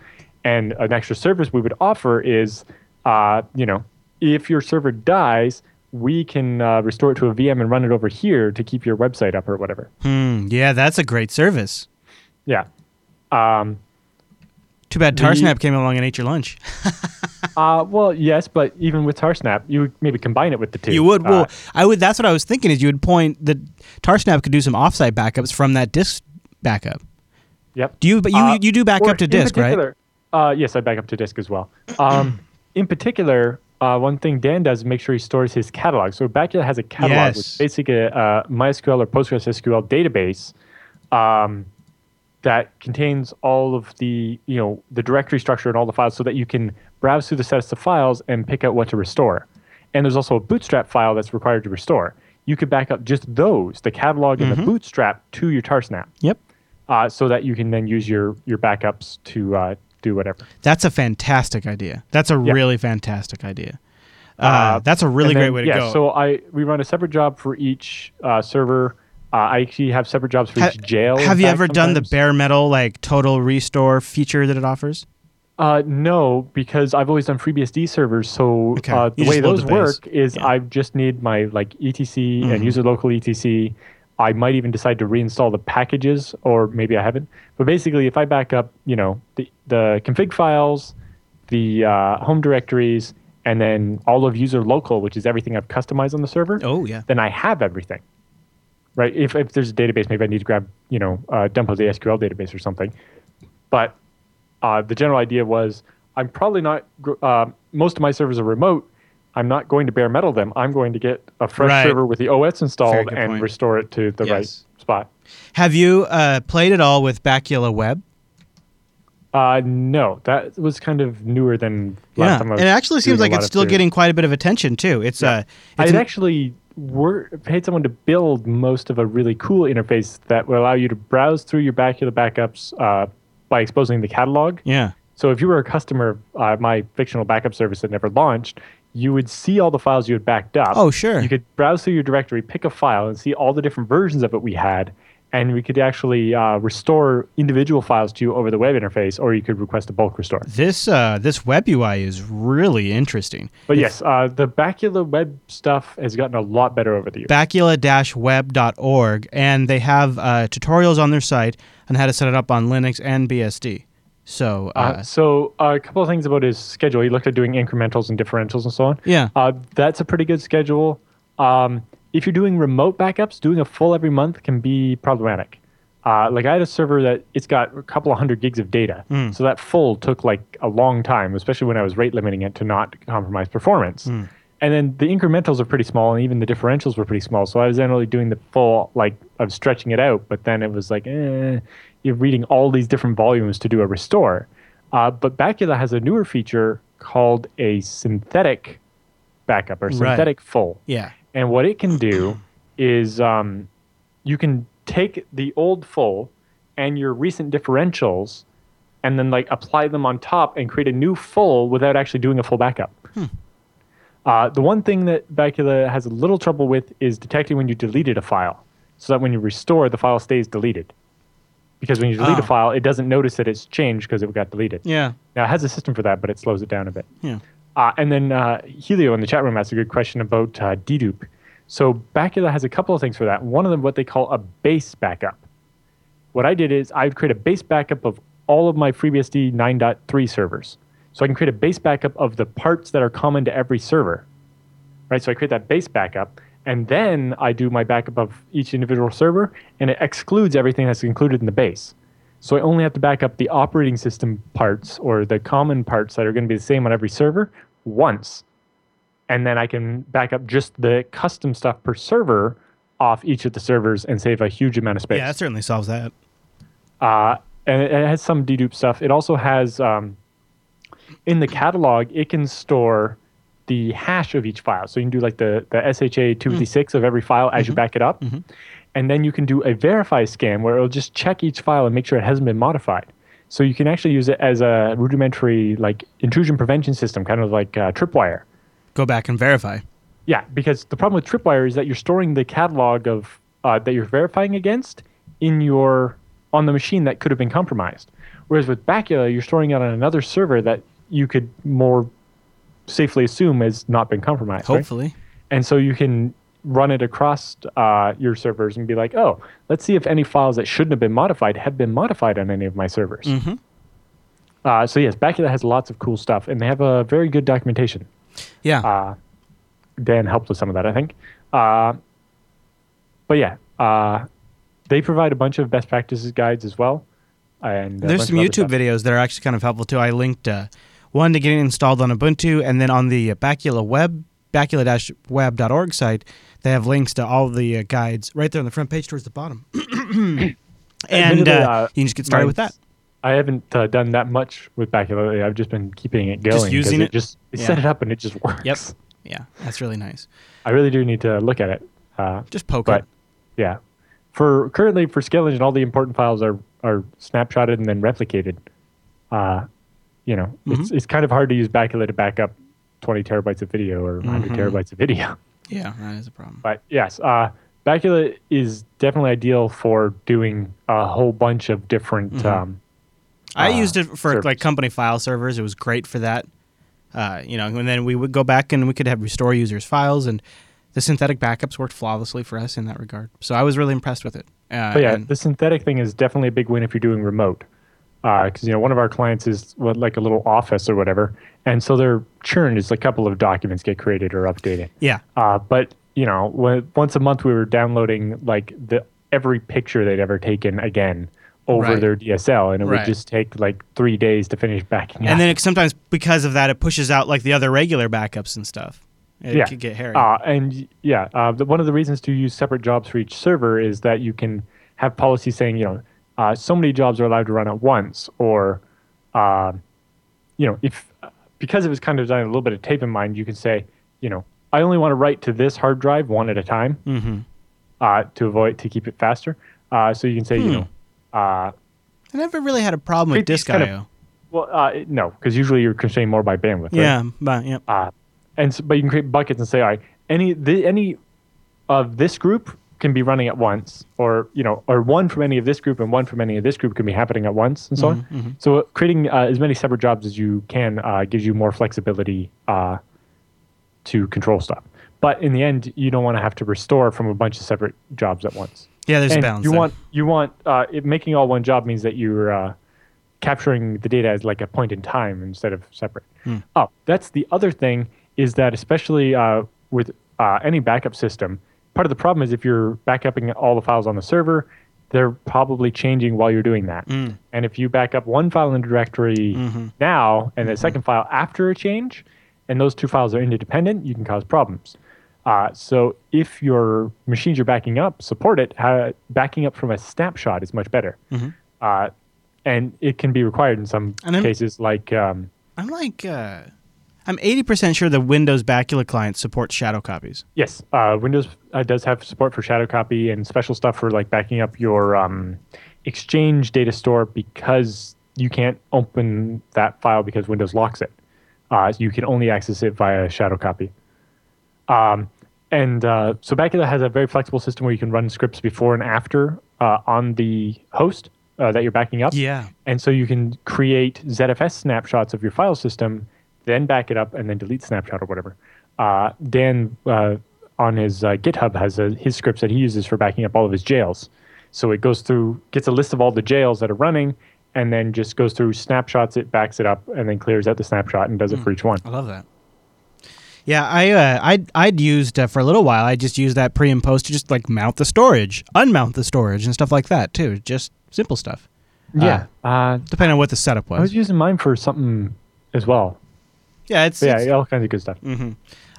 And an extra service we would offer is, uh, you know, if your server dies, we can uh, restore it to a V M and run it over here to keep your website up or whatever. Hmm. Yeah, that's a great service. Yeah. Um, Too bad TarSnap the, came along and ate your lunch. uh, well, yes, but even with TarSnap, you would maybe combine it with the two. You would. Well, uh, I would. That's what I was thinking is you would point that TarSnap could do some offsite backups from that disk backup. Yep. Do you? But you uh, you do back up to disk, right? Uh, yes, I back up to disk as well. Um, in particular, uh, one thing Dan does is make sure he stores his catalog. So Bacula has a catalog, yes. which is basically a uh, MySQL or PostgreSQL database. Um, that contains all of the, you know, the directory structure and all the files so that you can browse through the sets of files and pick out what to restore. And there's also a bootstrap file that's required to restore. You could back up just those, the catalog mm-hmm. and the bootstrap, to your TarSnap. Yep. Uh, so that you can then use your, your backups to uh, do whatever. That's a fantastic idea. That's a yep. really fantastic idea. Uh, uh, that's a really great then, way to yeah, go. So I we run a separate job for each uh, server. Uh, I actually have separate jobs for ha- each jail. Have you fact, ever sometimes. done the bare metal like total restore feature that it offers? Uh, no, because I've always done FreeBSD servers. So okay. uh, the way those the work is yeah. I just need my like E T C mm-hmm. and user local E T C. I might even decide to reinstall the packages, or maybe I haven't. But basically, if I back up, you know, the the config files, the uh, home directories, and then all of user local, which is everything I've customized on the server. Oh yeah. Then I have everything. Right. If if there's a database, maybe I need to grab, you know, uh, dump of the S Q L database or something. But uh, the general idea was, I'm probably not. Uh, most of my servers are remote. I'm not going to bare metal them. I'm going to get a fresh right. server with the O S installed and point. restore it to the yes. right spot. Have you uh, played at all with Bacula Web? Uh, no, that was kind of newer than last yeah. time. I was it actually seems like it's still theory. getting quite a bit of attention too. It's yeah. uh, it's I an- actually. We're paid someone to build most of a really cool interface that will allow you to browse through your Bacula backups uh, by exposing the catalog. Yeah. So if you were a customer of uh, my fictional backup service that never launched, you would see all the files you had backed up. Oh, sure. You could browse through your directory, pick a file, and see all the different versions of it we had. And we could actually uh, restore individual files to you over the web interface, or you could request a bulk restore. This uh, this web U I is really interesting. But if, yes, uh, the Bacula web stuff has gotten a lot better over the years. Bacula dash web dot org, and they have uh, tutorials on their site on how to set it up on Linux and B S D. So, uh, uh, so uh, a couple of things about his schedule. He looked at doing incrementals and differentials and so on. Yeah, uh, that's a pretty good schedule. Um, If you're doing remote backups, doing a full every month can be problematic. Uh, like I had a server that it's got a couple of hundred gigs of data. Mm. So that full took like a long time, especially when I was rate limiting it to not compromise performance. Mm. And then the incrementals are pretty small and even the differentials were pretty small. So I was then only doing the full, like I was stretching it out, but then it was like, eh, you're reading all these different volumes to do a restore. Uh, but Bacula has a newer feature called a synthetic backup or synthetic right. full. Yeah. And what it can do is um, you can take the old full and your recent differentials and then like apply them on top and create a new full without actually doing a full backup. Hmm. Uh, the one thing that Bacula has a little trouble with is detecting when you deleted a file so that when you restore, the file stays deleted. Because when you delete oh. a file, it doesn't notice that it's changed because it got deleted. Yeah. Now, it has a system for that, but it slows it down a bit. Yeah. Uh, and then uh, Helio in the chat room asked a good question about uh, dedupe. So Bacula has a couple of things for that. One of them, what they call a base backup. What I did is I would create a base backup of all of my FreeBSD nine point three servers. So I can create a base backup of the parts that are common to every server, right? So I create that base backup, and then I do my backup of each individual server, and it excludes everything that's included in the base. So I only have to back up the operating system parts or the common parts that are going to be the same on every server once. And then I can back up just the custom stuff per server off each of the servers and save a huge amount of space. Yeah, that certainly solves that. Uh, and it, it has some dedupe stuff. It also has, um, in the catalog, it can store the hash of each file. So you can do like the, the S H A two fifty-six mm. of every file as mm-hmm. you back it up. Mm-hmm. And then you can do a verify scan where it'll just check each file and make sure it hasn't been modified. So you can actually use it as a rudimentary like intrusion prevention system, kind of like uh, Tripwire. Go back and verify. Yeah, because the problem with Tripwire is that you're storing the catalog of uh, that you're verifying against in your on the machine that could have been compromised. Whereas with Bacula, you're storing it on another server that you could more safely assume has not been compromised. Hopefully. Right? And so you can run it across uh, your servers and be like, oh, let's see if any files that shouldn't have been modified have been modified on any of my servers. Mm-hmm. Uh, so yes, Bacula has lots of cool stuff, and they have a very good documentation. Yeah. Uh, Dan helped with some of that, I think. Uh, but yeah, uh, they provide a bunch of best practices guides as well. And there's some YouTube videos that are actually kind of helpful too. I linked uh, one to getting installed on Ubuntu, and then on the Bacula web, bacula dash web dot org site, they have links to all the uh, guides right there on the front page towards the bottom. and uh, uh, you can just get started with that. I haven't uh, done that much with Bacula. I've just been keeping it going. Just using it? it just it yeah. Set it up and it just works. Yep. Yeah, that's really nice. I really do need to look at it. Uh, just poke but, it. Yeah. For, currently, for Scale Engine, all the important files are, are snapshotted and then replicated. Uh, you know, mm-hmm. it's, it's kind of hard to use Bacula to back up twenty terabytes of video or one hundred mm-hmm. terabytes of video. Yeah, that is a problem. But yes, uh, Bacula is definitely ideal for doing a whole bunch of different... Mm-hmm. Um, I uh, used it for servers. Like company file servers. It was great for that. Uh, you know, and then we would go back and we could have restore users' files, and the synthetic backups worked flawlessly for us in that regard. So I was really impressed with it. Uh, but yeah, the synthetic thing is definitely a big win if you're doing remote. Because, uh, you know, one of our clients is what, like a little office or whatever, and so their churn is a couple of documents get created or updated. Yeah. Uh, but, you know, when, once a month we were downloading like the every picture they'd ever taken again over right. their D S L, and it right. would just take like three days to finish backing up. And then it, sometimes because of that, it pushes out like the other regular backups and stuff. It yeah. could get hairy. Uh, and yeah, uh, the, one of the reasons to use separate jobs for each server is that you can have policies saying, you know, uh, so many jobs are allowed to run at once, or, uh, you know, if because it was kind of designed with a little bit of tape in mind, you can say, you know, I only want to write to this hard drive one at a time mm-hmm. uh, to avoid, to keep it faster. Uh, so you can say, hmm. you know, Uh, I never really had a problem with disk I O. Kind of, well, uh, no, because usually you're constrained more by bandwidth. Right? Yeah, but yeah. Uh, and so, but you can create buckets and say, all right, any the, any of this group can be running at once, or you know, or one from any of this group and one from any of this group can be happening at once, and so mm-hmm, on. Mm-hmm. So creating uh, as many separate jobs as you can uh, gives you more flexibility uh, to control stuff. But in the end, you don't want to have to restore from a bunch of separate jobs at once. Yeah, there's and a balance. You there. want you want uh, it, making all one job means that you're uh, capturing the data as like a point in time instead of separate. Mm. Oh, that's the other thing is that especially uh, with uh, any backup system, part of the problem is if you're backupping all the files on the server, they're probably changing while you're doing that. Mm. And if you back up one file in the directory mm-hmm. now and mm-hmm. the second file after a change, and those two files are interdependent, you can cause problems. Uh, so if your machines you're backing up support it, uh, backing up from a snapshot is much better. Mm-hmm. Uh, and it can be required in some cases like... Um, I'm like... Uh, I'm eighty percent sure the Windows Bacula client supports shadow copies. Yes. Uh, Windows uh, does have support for shadow copy and special stuff for like backing up your um, Exchange data store because you can't open that file because Windows locks it. Uh, you can only access it via shadow copy. Um, And uh, so Bacula has a very flexible system where you can run scripts before and after uh, on the host uh, that you're backing up. Yeah. And so you can create Z F S snapshots of your file system, then back it up, and then delete snapshot or whatever. Uh, Dan uh, on his uh, GitHub has uh, his scripts that he uses for backing up all of his jails. So it goes through, gets a list of all the jails that are running, and then just goes through snapshots, it backs it up, and then clears out the snapshot and does mm. it for each one. I love that. Yeah, I uh, I'd, I'd used, uh, for a little while, I just used that pre and post to just like mount the storage, unmount the storage, and stuff like that too. Just simple stuff. Yeah. Uh, uh, depending on what the setup was. I was using mine for something as well. Yeah, it's, yeah, it's all kinds of good stuff. Mm-hmm.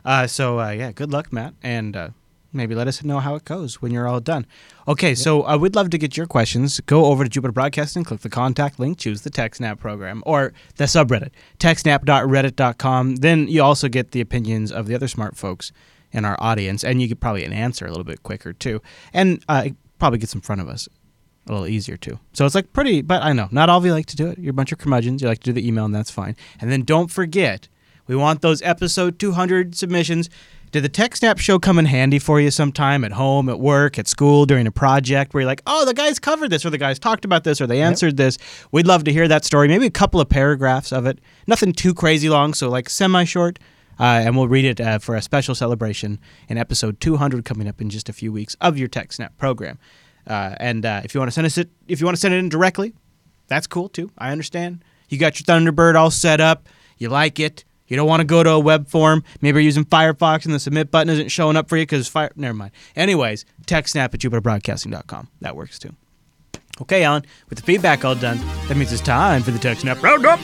Uh, so, uh, yeah, good luck, Matt, and uh, maybe let us know how it goes when you're all done. Okay, yeah. So I uh, would love to get your questions. Go over to Jupiter Broadcasting, click the contact link, choose the TechSnap program, or the subreddit, techsnap dot reddit dot com. Then you also get the opinions of the other smart folks in our audience, and you get probably an answer a little bit quicker, too. And uh, it probably gets in front of us a little easier, too. So it's like pretty, but I know, not all of you like to do it. You're a bunch of curmudgeons. You like to do the email, and that's fine. And then don't forget, we want those episode two hundred submissions. Did the TechSnap show come in handy for you sometime at home, at work, at school, during a project where you're like, oh, the guys covered this, or the guys talked about this, or they answered yep. this? We'd love to hear that story. Maybe a couple of paragraphs of it. Nothing too crazy long, so like semi-short. Uh, and we'll read it uh, for a special celebration in episode two hundred coming up in just a few weeks of your TechSnap program. Uh, and uh, if you want to send us it, if you want to send it in directly, that's cool too. I understand. You got your Thunderbird all set up. You like it. You don't want to go to a web form. Maybe you're using Firefox and the submit button isn't showing up for you because fire. Never mind. Anyways, TechSnap at Jupiter Broadcasting dot com. That works too. Okay, Alan, with the feedback all done, that means it's time for the TechSnap Roundup.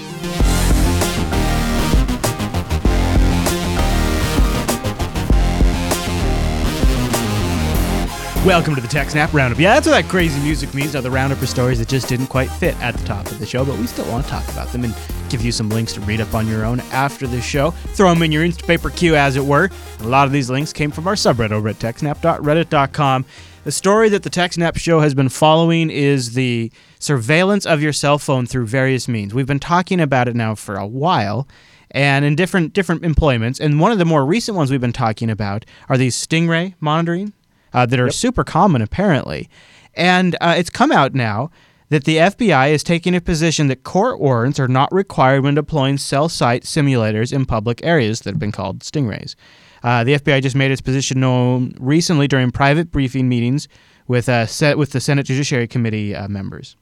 Welcome to the TechSnap Roundup. Yeah, that's what that crazy music means. Now, the roundup for stories that just didn't quite fit at the top of the show, but we still want to talk about them and give you some links to read up on your own after the show. Throw them in your Instapaper queue, as it were. And a lot of these links came from our subreddit over at techsnap dot reddit dot com. The story that the TechSnap show has been following is the surveillance of your cell phone through various means. We've been talking about it now for a while, and in different different employments. And one of the more recent ones we've been talking about are these Stingray monitoring. Uh, that are yep. super common, apparently. And uh, it's come out now that the F B I is taking a position that court warrants are not required when deploying cell site simulators in public areas that have been called stingrays. Uh, the F B I just made its position known recently during private briefing meetings with, uh, set with the Senate Judiciary Committee uh, members.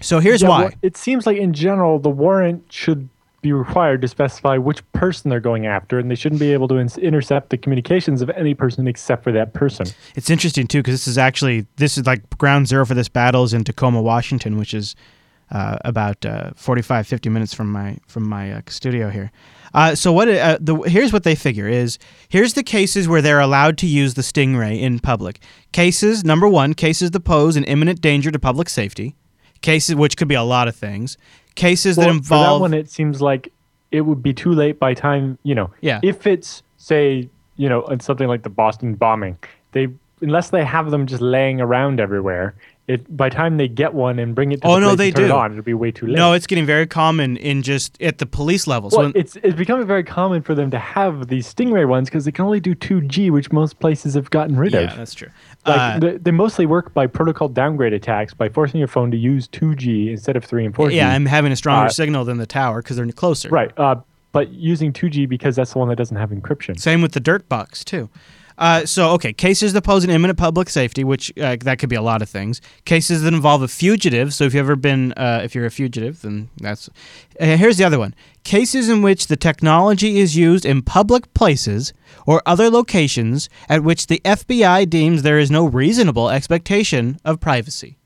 So here's yeah, why. Well, it seems like, in general, the warrant should be required to specify which person they're going after, and they shouldn't be able to in- intercept the communications of any person except for that person. It's interesting, too, because this is actually, this is like ground zero for this battle is in Tacoma, Washington, which is uh, about uh, forty-five, fifty minutes from my from my uh, studio here. Uh, so what? Uh, the, here's what they figure is, here's the cases where they're allowed to use the Stingray in public. Cases, number one, cases that pose an imminent danger to public safety. Cases, which could be a lot of things. Cases well, that involve... For that one, it seems like it would be too late by time, you know. Yeah. If it's, say, you know, something like the Boston bombing, they unless they have them just laying around everywhere, it by time they get one and bring it to oh, the no, place they and turn do. It on, it'll be way too late. No, it's getting very common in just at the police level. Well, so when, it's, it's becoming very common for them to have these Stingray ones because they can only do two G, which most places have gotten rid yeah, of. Yeah, that's true. Like uh, they, they mostly work by protocol downgrade attacks by forcing your phone to use two G instead of three and four G. Yeah, I'm having a stronger uh, signal than the tower because they're closer. Right, uh, but using two G because that's the one that doesn't have encryption. Same with the dirt box, too. Uh, so, okay, cases that pose an imminent public safety, which uh, that could be a lot of things. Cases that involve a fugitive. So if you've ever been, uh, if you're a fugitive, then that's... Uh, here's the other one. Cases in which the technology is used in public places or other locations at which the F B I deems there is no reasonable expectation of privacy.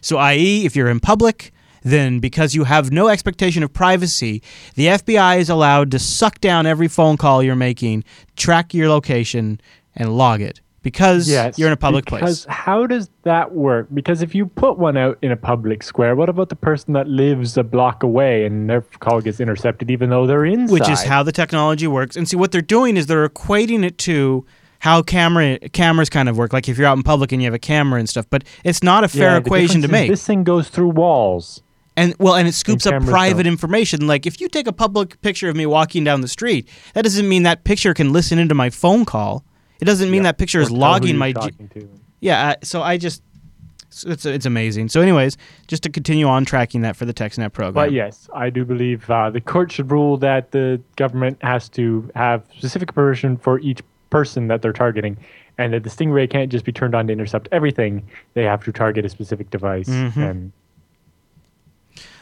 So, that is, if you're in public, then because you have no expectation of privacy, the F B I is allowed to suck down every phone call you're making, track your location, and log it because yes, you're in a public because place. Because how does that work? Because if you put one out in a public square, what about the person that lives a block away and their call gets intercepted even though they're inside? Which is how the technology works. And see, what they're doing is they're equating it to how camera cameras kind of work. Like if you're out in public and you have a camera and stuff, but it's not a fair yeah, equation to make. This thing goes through walls. And well, and it scoops up private don't. information. Like if you take a public picture of me walking down the street, that doesn't mean that picture can listen into my phone call. It doesn't mean yeah. that picture is or logging my... G- yeah, uh, so I just... It's it's amazing. So anyways, just to continue on tracking that for the TechSnap program. But yes, I do believe uh, the court should rule that the government has to have specific permission for each person that they're targeting, and that the Stingray can't just be turned on to intercept everything. They have to target a specific device mm-hmm. and...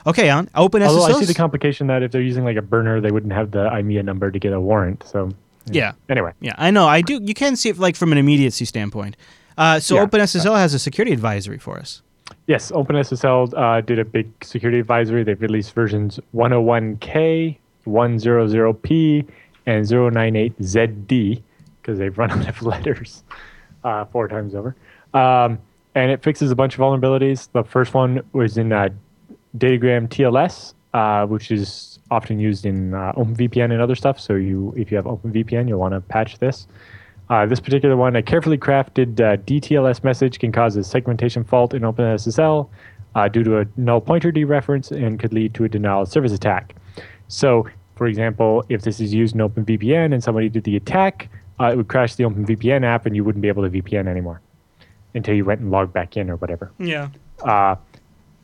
Okay, Alan, OpenSSLs? Although I see the complication that if they're using like a burner, they wouldn't have the I M E I number to get a warrant. So yeah. yeah. Anyway. Yeah, I know. I do. You can see it like from an immediacy standpoint. Uh, so yeah. OpenSSL has a security advisory for us. Yes, OpenSSL uh, did a big security advisory. They've released versions one oh one K, one hundred P, and zero nine eight Z D, because they've run out of letters uh, four times over. Um, and it fixes a bunch of vulnerabilities. The first one was in uh, Datagram T L S, uh, which is often used in uh, OpenVPN and other stuff. So you, if you have OpenVPN, you'll want to patch this. Uh, this particular one, a carefully crafted uh, D T L S message can cause a segmentation fault in OpenSSL uh, due to a null pointer dereference and could lead to a denial of service attack. So, for example, if this is used in OpenVPN and somebody did the attack, uh, it would crash the OpenVPN app and you wouldn't be able to V P N anymore until you went and logged back in or whatever. Yeah. Uh,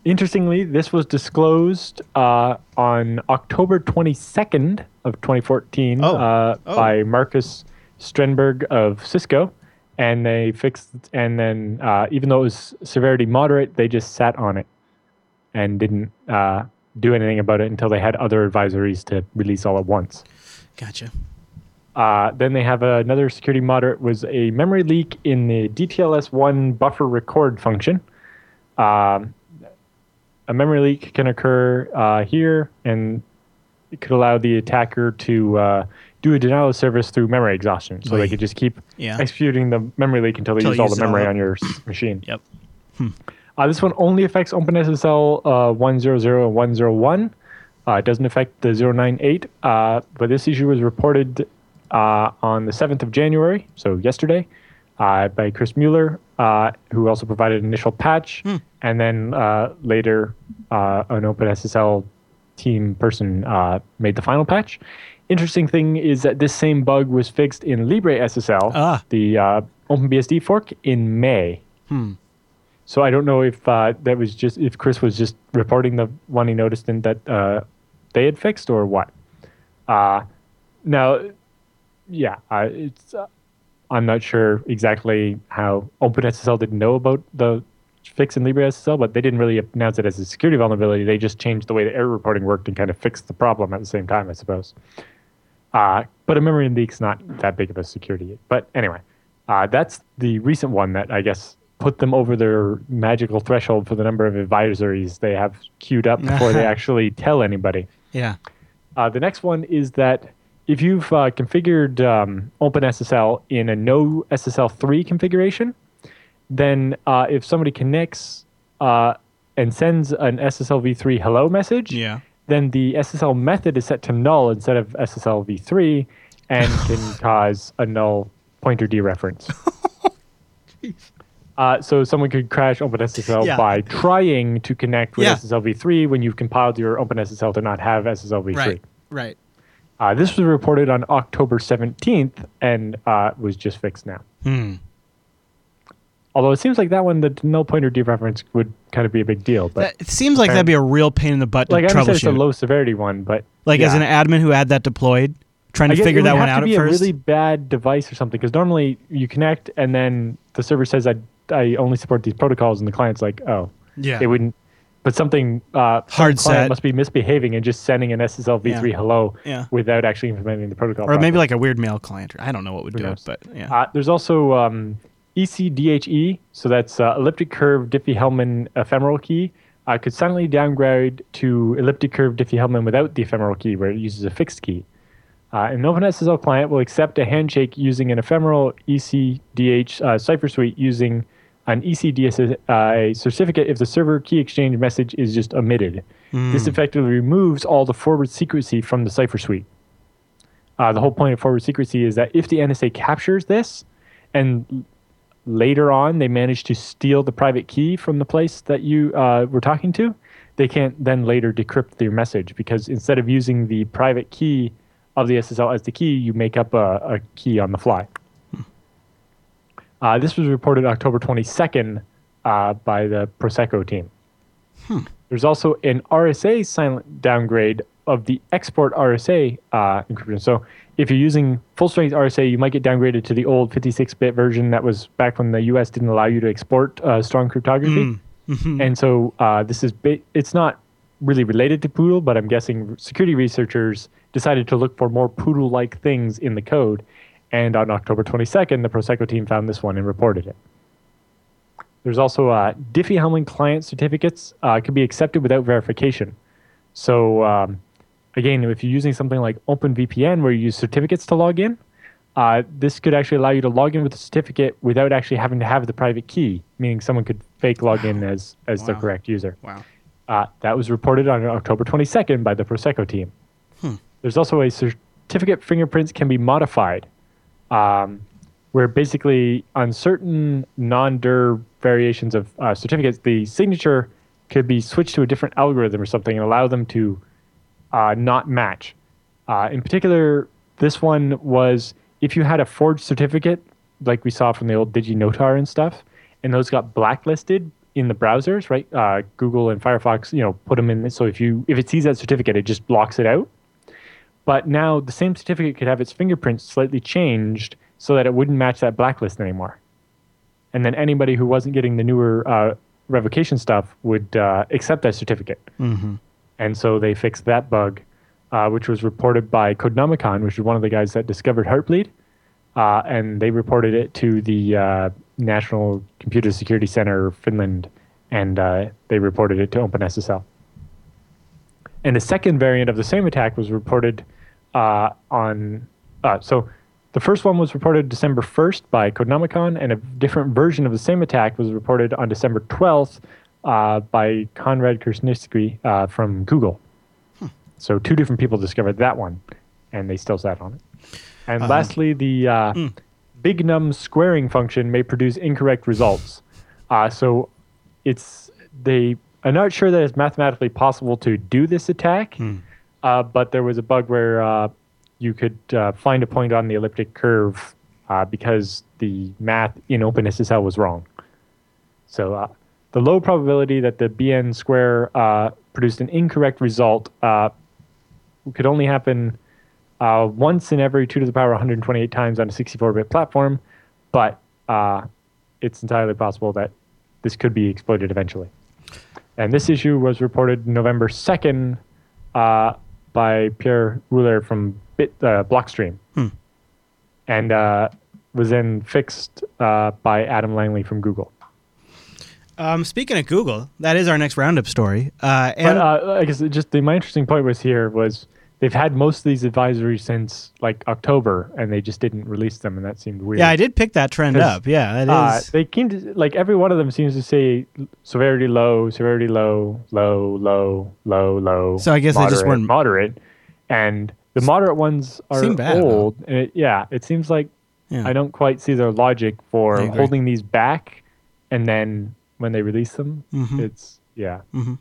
interestingly, this was disclosed uh, on October twenty-second of twenty fourteen oh. Uh, oh. by Marcus Strenberg of Cisco, and they fixed and then uh, even though it was severity moderate, they just sat on it and didn't uh, do anything about it until they had other advisories to release all at once. Gotcha. Uh, then they have another security moderate was a memory leak in the D T L S one buffer record function. Um, a memory leak can occur uh, here, and it could allow the attacker to uh, do a denial of service through memory exhaustion. So Oy. they could just keep yeah. executing the memory leak until they until use all the memory all on your machine. Yep. Hmm. Uh, this one only affects OpenSSL uh, one hundred and one oh one. Uh, it doesn't affect the zero nine eight. Uh, but this issue was reported uh, on the seventh of January, so yesterday, uh, by Chris Mueller, uh, who also provided an initial patch. Hmm. And then uh, later, uh, an OpenSSL team person uh, made the final patch. Interesting thing is that this same bug was fixed in LibreSSL, ah. the uh, OpenBSD fork, in May. Hmm. So I don't know if uh, that was just if Chris was just reporting the one he noticed and that uh, they had fixed or what. Uh, now, yeah, uh, it's uh, I'm not sure exactly how OpenSSL didn't know about the fix in LibreSSL, but they didn't really announce it as a security vulnerability. They just changed the way the error reporting worked and kind of fixed the problem at the same time, I suppose. Uh, but a memory leak's not that big of a security. But anyway, uh, that's the recent one that I guess put them over their magical threshold for the number of advisories they have queued up before they actually tell anybody. Yeah. Uh, the next one is that if you've uh, configured um, OpenSSL in a no S S L three configuration, then uh, if somebody connects uh, and sends an S S L v three hello message, yeah. then the S S L method is set to null instead of S S L v three and can cause a null pointer dereference. uh, so someone could crash OpenSSL yeah. by trying to connect with yeah. S S L v three when you've compiled your OpenSSL to not have S S L v three. Right, right. Uh, this was reported on October seventeenth and uh, was just fixed now. Hmm. Although it seems like that one, the null pointer dereference would kind of be a big deal. But that, it seems like that'd be a real pain in the butt to like, troubleshoot. Like I said, it's a low severity one, but like yeah. as an admin who had that deployed, trying to figure that one out at first. It would have to be a really bad device or something, because normally you connect and then the server says, "I I only support these protocols," and the client's like, "Oh, yeah, it wouldn't." But something uh, hard some set must be misbehaving and just sending an S S L v three yeah. hello yeah. without actually implementing the protocol. Or properly. Maybe like a weird mail client. I don't know what would who do knows. It, but yeah. Uh, there's also. Um, E C D H E, so that's uh, elliptic curve Diffie-Hellman ephemeral key, uh, could suddenly downgrade to elliptic curve Diffie-Hellman without the ephemeral key, where it uses a fixed key. Uh, an OpenSSL client will accept a handshake using an ephemeral E C D H uh, cipher suite using an E C D H uh, certificate if the server key exchange message is just omitted. Mm. This effectively removes all the forward secrecy from the cipher suite. Uh, the whole point of forward secrecy is that if the N S A captures this and later on they manage to steal the private key from the place that you uh, were talking to, they can't then later decrypt their message, because instead of using the private key of the S S L as the key, you make up a, a key on the fly. Hmm. Uh, this was reported October twenty-second uh, by the Prosecco team. Hmm. There's also an R S A silent downgrade of the export R S A uh, encryption. So if you're using full-strength R S A, you might get downgraded to the old fifty-six bit version that was back when the U S didn't allow you to export uh, strong cryptography. Mm. Mm-hmm. And so uh, this is ba- it's not really related to Poodle, but I'm guessing security researchers decided to look for more Poodle-like things in the code. And on October twenty-second, the Prosecco team found this one and reported it. There's also uh, Diffie-Hellman client certificates uh, can be accepted without verification. So um, again, if you're using something like OpenVPN where you use certificates to log in, uh, this could actually allow you to log in with a certificate without actually having to have the private key, meaning someone could fake log in as, as wow. the correct user. Wow. Uh, that was reported on October twenty-second by the Prosecco team. Hmm. There's also a certificate fingerprints can be modified, um, where basically on certain non-dir variations of uh, certificates, the signature could be switched to a different algorithm or something and allow them to uh, not match. Uh, in particular, this one was if you had a forged certificate, like we saw from the old DigiNotar and stuff, and those got blacklisted in the browsers, right? Uh, Google and Firefox, you know, put them in. So if you if it sees that certificate, it just blocks it out. But now the same certificate could have its fingerprints slightly changed so that it wouldn't match that blacklist anymore. And then anybody who wasn't getting the newer uh, revocation stuff would uh, accept that certificate. Mm-hmm. And so they fixed that bug, uh, which was reported by Codenomicon, which is one of the guys that discovered Heartbleed. Uh, and they reported it to the uh, National Computer Security Center, Finland, and uh, they reported it to OpenSSL. And a second variant of the same attack was reported uh, on... Uh, so the first one was reported December first by Codenomicon, and a different version of the same attack was reported on December twelfth uh, by Konrad Krasniqi uh, from Google. Hmm. So two different people discovered that one, and they still sat on it. And uh-huh. lastly, the uh, mm. bignum squaring function may produce incorrect results. Uh, so it's they. I'm not sure that it's mathematically possible to do this attack, mm. uh, but there was a bug where uh, you could uh, find a point on the elliptic curve uh, because the math in OpenSSL was wrong. So uh, the low probability that the B N square uh, produced an incorrect result uh, could only happen... Uh, once in every two to the power one hundred twenty-eight times on a sixty-four bit platform, but uh, it's entirely possible that this could be exploited eventually. And this issue was reported November second uh, by Pierre Ruler from Bit, uh, Blockstream, hmm. and uh, was then fixed uh, by Adam Langley from Google. Um, speaking of Google, that is our next roundup story. Uh, and but, uh, I guess just the, my interesting point was here was... They've had most of these advisories since, like, October, and they just didn't release them, and that seemed weird. Yeah, I did pick that trend up. Yeah, that uh, is. They came to, like, every one of them seems to say severity low, severity low, low, low, low, low. So I guess moderate, they just weren't moderate. And the moderate ones are bad, old. And it, yeah, it seems like yeah. I don't quite see their logic for holding these back, and then when they release them, mm-hmm. it's, yeah. Mm-hmm.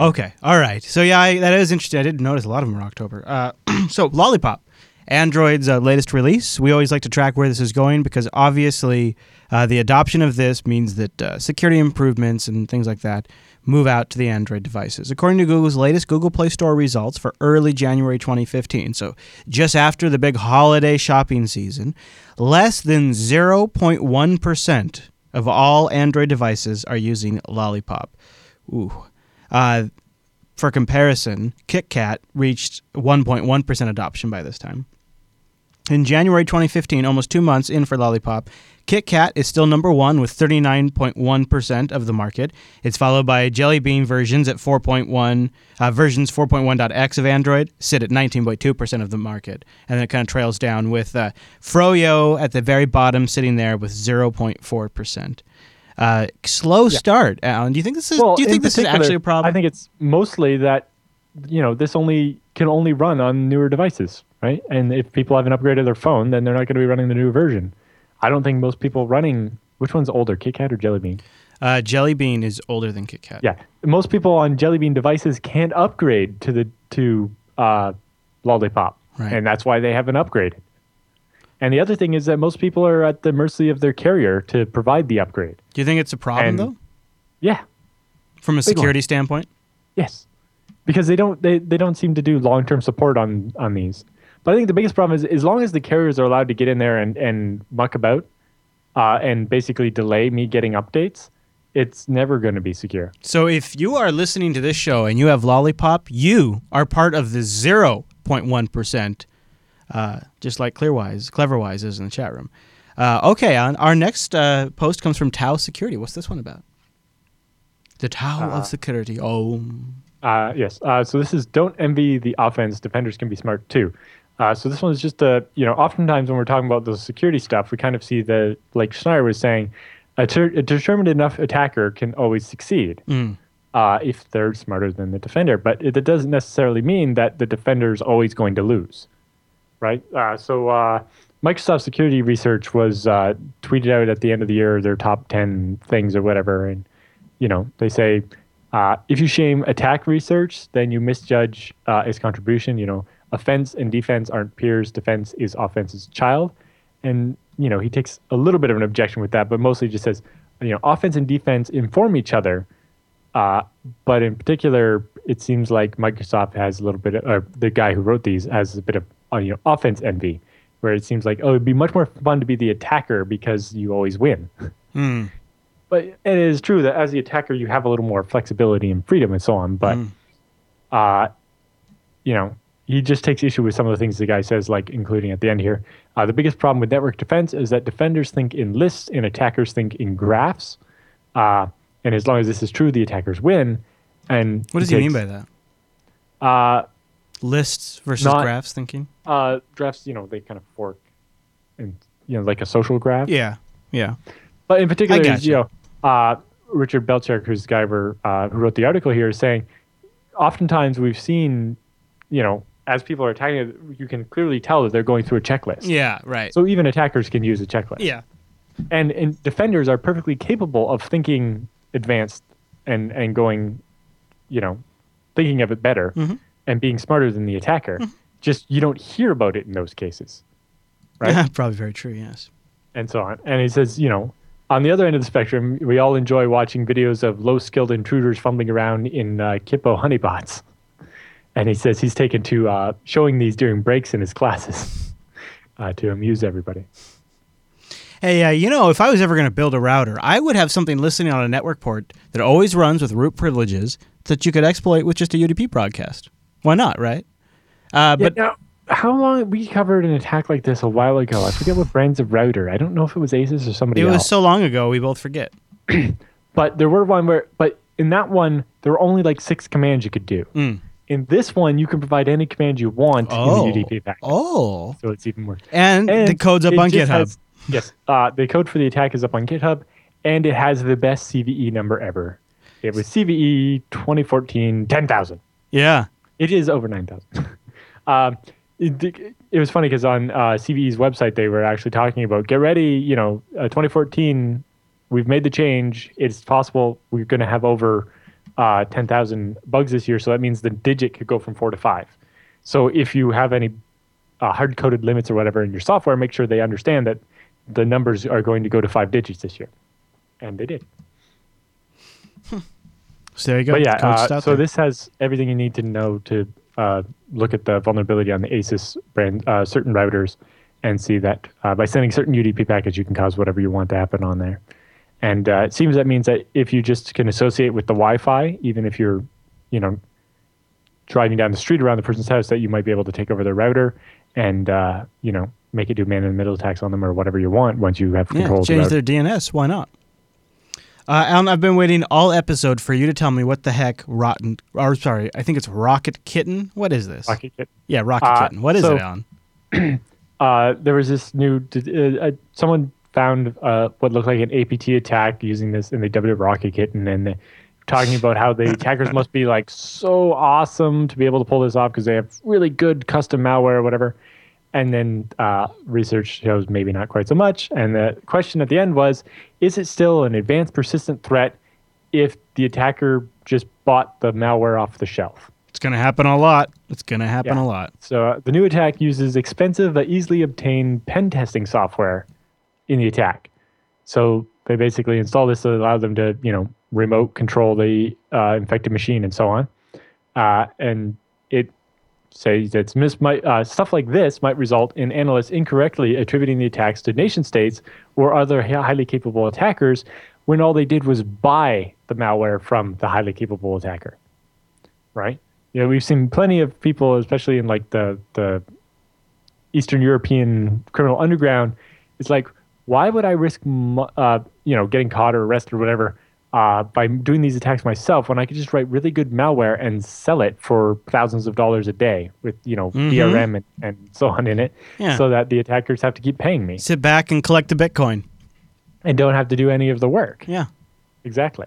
Okay. All right. So, yeah, I, that is interesting. I didn't notice a lot of them in October. Uh, so, Lollipop, Android's uh, latest release. We always like to track where this is going because, obviously, uh, the adoption of this means that uh, security improvements and things like that move out to the Android devices. According to Google's latest Google Play Store results for early January twenty fifteen, so just after the big holiday shopping season, less than zero point one percent of all Android devices are using Lollipop. Ooh. Uh, for comparison, KitKat reached one point one percent adoption by this time. In January twenty fifteen, almost two months in for Lollipop, KitKat is still number one with thirty-nine point one percent of the market. It's followed by Jelly Bean versions at four point one, uh, versions four point one dot x of Android sit at nineteen point two percent of the market. And then it kind of trails down with uh, Froyo at the very bottom sitting there with zero point four percent. Uh, slow start, yeah. Alan. Do you think this is? Well, do you think this is actually a problem? I think it's mostly that you know this only can only run on newer devices, right? And if people haven't upgraded their phone, then they're not going to be running the new version. I don't think most people running which one's older, KitKat or Jelly Bean? Uh, Jelly Bean is older than KitKat. Yeah, most people on Jelly Bean devices can't upgrade to the to uh, Lollipop, right. And that's why they haven't upgraded. And the other thing is that most people are at the mercy of their carrier to provide the upgrade. Do you think it's a problem, and, though? Yeah. From a security standpoint? Yes. Because they don't they, they don't seem to do long-term support on, on these. But I think the biggest problem is as long as the carriers are allowed to get in there and, and muck about uh, and basically delay me getting updates, it's never going to be secure. So if you are listening to this show and you have Lollipop, you are part of the zero point one percent, uh, just like Clearwise, Cleverwise is in the chat room. Uh, okay, Alan, our next uh, post comes from Tau Security. What's this one about? The Tau uh, of Security. Oh. Uh, yes. Uh, so this is, don't envy the offense. Defenders can be smart too. Uh, so this one is just a, you know, oftentimes when we're talking about the security stuff, we kind of see the, like Schneier was saying, A, ter- a determined enough attacker can always succeed mm. uh, if they're smarter than the defender. But it, it doesn't necessarily mean that the defender is always going to lose, right? Uh, so uh, Microsoft Security Research was uh, tweeted out at the end of the year their top ten things or whatever. And, you know, they say, uh, if you shame attack research, then you misjudge uh, its contribution. You know, offense and defense aren't peers. Defense is offense's child. And, you know, he takes a little bit of an objection with that, but mostly just says, you know, offense and defense inform each other. Uh, but in particular, it seems like Microsoft has a little bit of, or the guy who wrote these has a bit of, uh, you know, offense envy, where it seems like, oh, it'd be much more fun to be the attacker because you always win. Mm. But it is true that as the attacker, you have a little more flexibility and freedom and so on. But, mm. uh, you know, he just takes issue with some of the things the guy says, like including at the end here. Uh, the biggest problem with network defense is that defenders think in lists and attackers think in graphs. Uh, and as long as this is true, the attackers win. And what does he, he takes, mean by that? Uh, lists versus not, graphs thinking? Uh, graphs, you know, they kind of fork, and you know, like a social graph. Yeah, yeah. But in particular, you. you know, uh, Richard Belcher, who's the guy who, uh, who wrote the article here, is saying, oftentimes we've seen, you know, as people are attacking it, you can clearly tell that they're going through a checklist. Yeah, right. So even attackers can use a checklist. Yeah. And, and defenders are perfectly capable of thinking advanced and, and going, you know, thinking of it better mm-hmm. and being smarter than the attacker. Mm-hmm. Just you don't hear about it in those cases. Right? Probably very true, yes. And so on. And he says, you know, on the other end of the spectrum, we all enjoy watching videos of low-skilled intruders fumbling around in uh, Kippo honeypots. And he says he's taken to uh, showing these during breaks in his classes uh, to amuse everybody. Hey, uh, you know, if I was ever going to build a router, I would have something listening on a network port that always runs with root privileges that you could exploit with just a U D P broadcast. Why not, right? Uh, yeah, but now, how long... We covered an attack like this a while ago. I forget what brands of router. I don't know if it was Asus or somebody else. It was else. so long ago, we both forget. But there were one where... But in that one, there were only like six commands you could do. Mm. In this one, you can provide any command you want oh. in the U D P packet. Oh. So it's even worse. And, and the code's up on GitHub. Has, yes. Uh, the code for the attack is up on GitHub, and it has the best C V E number ever. It was C V E twenty fourteen ten thousand. Yeah. It is over nine thousand. um, it, it was funny because on uh, C V E's website, they were actually talking about, get ready, you know, uh, twenty fourteen, we've made the change. It's possible we're going to have over... Uh, ten thousand bugs this year, so that means the digit could go from four to five. So if you have any uh, hard-coded limits or whatever in your software, make sure they understand that the numbers are going to go to five digits this year. And they did. Hmm. So there you go. But yeah, uh, so there. This has everything you need to know to uh, look at the vulnerability on the Asus brand, uh, certain routers, and see that uh, by sending certain U D P packets, you can cause whatever you want to happen on there. And uh, it seems that means that if you just can associate with the Wi-Fi, even if you're, you know, driving down the street around the person's house, that you might be able to take over their router and, uh, you know, make it do man-in-the-middle attacks on them or whatever you want once you have control. Yeah, change their D N S. Why not? Uh, Alan, I've been waiting all episode for you to tell me what the heck rotten, or sorry, I think it's Rocket Kitten. What is this? Rocket Kitten. Yeah, Rocket uh, Kitten. What is so, it, Alan? uh, there was this new, uh, someone... found uh, what looked like an A P T attack using this, and they dubbed it Rocket Kitten, and they're talking about how the attackers must be like so awesome to be able to pull this off because they have really good custom malware or whatever. And then uh, research shows maybe not quite so much. And the question at the end was, is it still an advanced persistent threat if the attacker just bought the malware off the shelf? It's going to happen a lot. It's going to happen yeah. a lot. So uh, the new attack uses expensive but easily obtained pen testing software in the attack. So they basically install this to allow them to, you know, remote control the uh, infected machine and so on. Uh, and it says that mis- might, uh, stuff like this might result in analysts incorrectly attributing the attacks to nation states or other highly capable attackers when all they did was buy the malware from the highly capable attacker, right? You know, we've seen plenty of people, especially in like the the Eastern European criminal underground. It's like, why would I risk, uh, you know, getting caught or arrested or whatever uh, by doing these attacks myself when I could just write really good malware and sell it for thousands of dollars a day with, you know, mm-hmm. D R M and, and so on in it, yeah. so that the attackers have to keep paying me. Sit back and collect the Bitcoin. And don't have to do any of the work. Yeah. Exactly.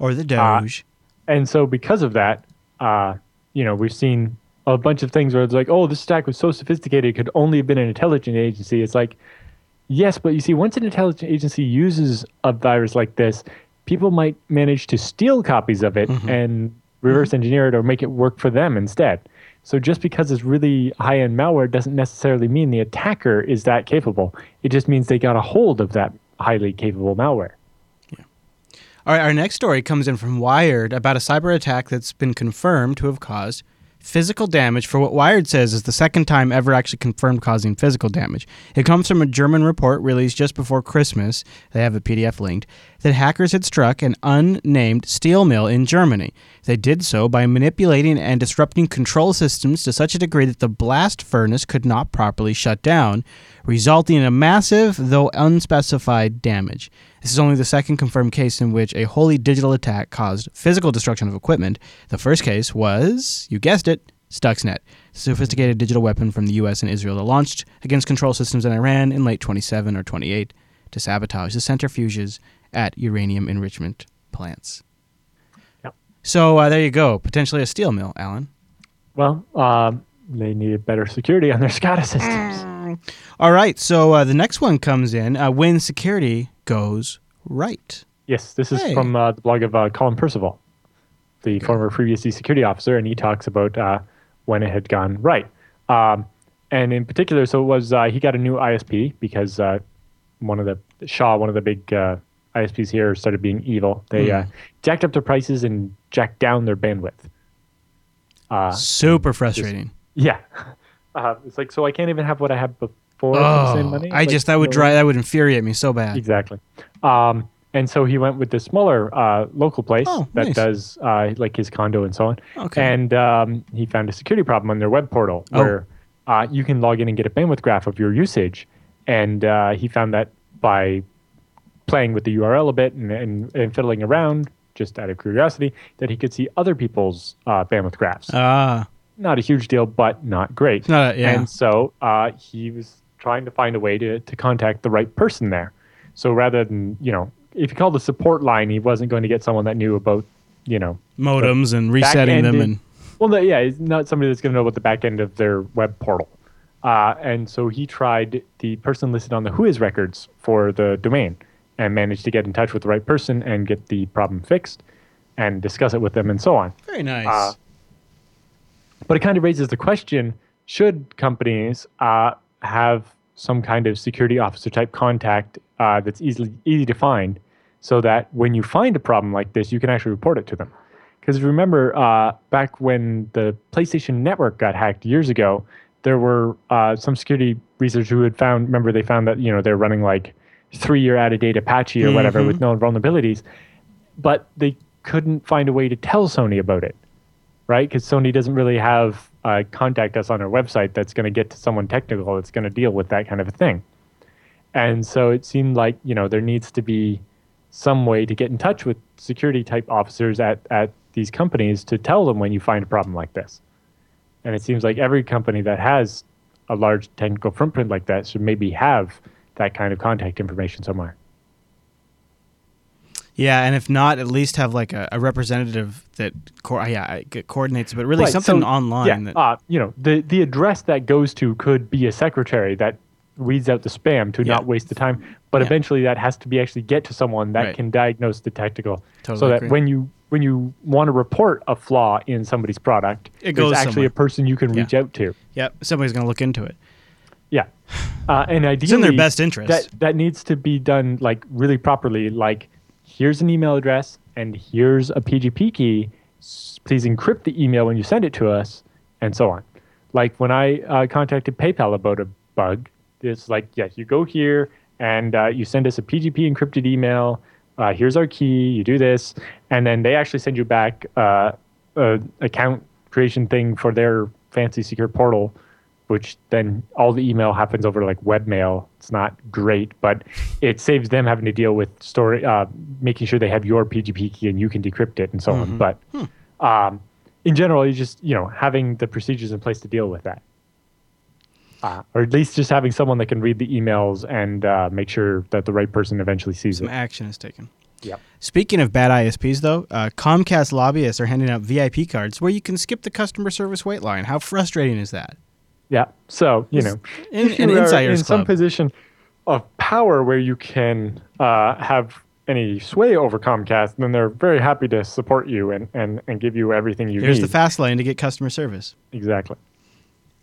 Or the Doge. Uh, and so because of that, uh, you know, we've seen a bunch of things where it's like, oh, this attack was so sophisticated, it could only have been an intelligence agency. It's like, yes, but you see, once an intelligence agency uses a virus like this, people might manage to steal copies of it mm-hmm. and reverse mm-hmm. engineer it or make it work for them instead. So just because it's really high-end malware doesn't necessarily mean the attacker is that capable. It just means they got a hold of that highly capable malware. Yeah. All right, our next story comes in from Wired about a cyber attack that's been confirmed to have caused physical damage for what Wired says is the second time ever actually confirmed causing physical damage. It comes from a German report released just before Christmas, they have a P D F linked, that hackers had struck an unnamed steel mill in Germany. They did so by manipulating and disrupting control systems to such a degree that the blast furnace could not properly shut down, resulting in a massive, though unspecified, damage. This is only the second confirmed case in which a wholly digital attack caused physical destruction of equipment. The first case was, you guessed it, Stuxnet, a sophisticated digital weapon from the U S and Israel that launched against control systems in Iran in late twenty-seven or twenty-eight to sabotage the centrifuges at uranium enrichment plants. Yep. So uh, there you go, potentially a steel mill, Alan. Well, uh, they needed better security on their SCADA systems. All right, so uh, the next one comes in, uh, when security goes right. Yes, this is hey. from uh, the blog of uh, Colin Percival, the Good. former FreeBSD security officer, and he talks about uh, when it had gone right. Um, and in particular, so it was uh, he got a new I S P because uh, one of the Shaw, one of the big uh, I S Ps here, started being evil. They mm. uh, jacked up their prices and jacked down their bandwidth. Uh, Super frustrating. Just, yeah. Uh, it's like, so I can't even have what I had before oh, for the same money? I like, just, that would drive, that would infuriate me so bad. Exactly. Um, and so he went with this smaller uh, local place oh, that nice. does uh, like his condo and so on. Okay. And um, he found a security problem on their web portal oh. where uh, you can log in and get a bandwidth graph of your usage. And uh, he found that by playing with the U R L a bit and, and, and fiddling around, just out of curiosity, that he could see other people's uh, bandwidth graphs. Ah. Not a huge deal, but not great. Not a, yeah. And so uh, he was trying to find a way to, to contact the right person there. So rather than, you know, if he called the support line, he wasn't going to get someone that knew about, you know, modems and resetting them. And well, no, yeah, he's not somebody that's going to know about the back end of their web portal. Uh, and so he tried the person listed on the Whois records for the domain and managed to get in touch with the right person and get the problem fixed and discuss it with them and so on. Very nice. Uh, But it kind of raises the question, should companies uh, have some kind of security officer type contact uh, that's easily easy to find so that when you find a problem like this, you can actually report it to them? Because remember, uh, back when the PlayStation Network got hacked years ago, there were uh, some security researchers who had found, remember they found that, you know, they're running like three-year out-of-date Apache or mm-hmm. whatever with known vulnerabilities, but they couldn't find a way to tell Sony about it. Right, because Sony doesn't really have uh, contact us on our website that's going to get to someone technical that's going to deal with that kind of a thing. And so it seemed like, you know, there needs to be some way to get in touch with security type officers at, at these companies to tell them when you find a problem like this. And it seems like every company that has a large technical footprint like that should maybe have that kind of contact information somewhere. Yeah, and if not, at least have like a, a representative that co- yeah, coordinates, but really right, something so, online. Yeah, that uh, you know, the, the address that goes to could be a secretary that weeds out the spam to yeah. not waste the time, but yeah. eventually that has to be actually get to someone that right. can diagnose the technical totally so that agree. when you when you want to report a flaw in somebody's product, it goes there's actually somewhere. a person you can yeah. reach out to. Yep, somebody's going to look into it. Yeah, uh, and ideally it's in their best interest. That, that needs to be done like really properly, like here's an email address, and here's a P G P key. Please encrypt the email when you send it to us, and so on. Like when I uh, contacted PayPal about a bug, it's like, yes, you go here, and uh, you send us a P G P encrypted email uh, here's our key, you do this, and then they actually send you back uh, an account creation thing for their fancy secure portal, which then all the email happens over like webmail. It's not great, but it saves them having to deal with story, uh, making sure they have your P G P key and you can decrypt it and so mm-hmm. on. But hmm. um, in general, you just, you know, having the procedures in place to deal with that. Uh, or at least just having someone that can read the emails and uh, make sure that the right person eventually sees Some it. Some action is taken. Yep. Speaking of bad I S Ps, though, uh, Comcast lobbyists are handing out V I P cards where you can skip the customer service wait line. How frustrating is that? Yeah. So, you know, in, if you in, are in some position of power where you can uh, have any sway over Comcast, then they're very happy to support you and, and, and give you everything you Here's need. Here's the fast lane to get customer service. Exactly.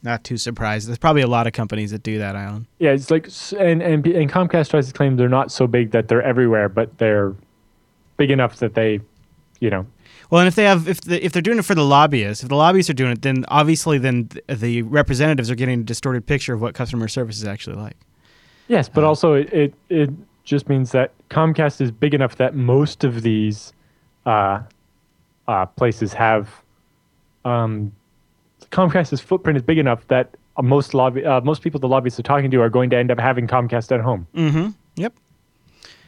Not too surprised. There's probably a lot of companies that do that, Alan. Yeah, it's like, and, and, and Comcast tries to claim they're not so big that they're everywhere, but they're big enough that they, you know, Well, and if they have, if the, if they're doing it for the lobbyists, if the lobbyists are doing it, then obviously then th- the representatives are getting a distorted picture of what customer service is actually like. Yes, but uh, also it, it it just means that Comcast is big enough that most of these uh, uh, places have um, Comcast's footprint is big enough that most lobby uh, most people the lobbyists are talking to are going to end up having Comcast at home. Mm-hmm. Yep.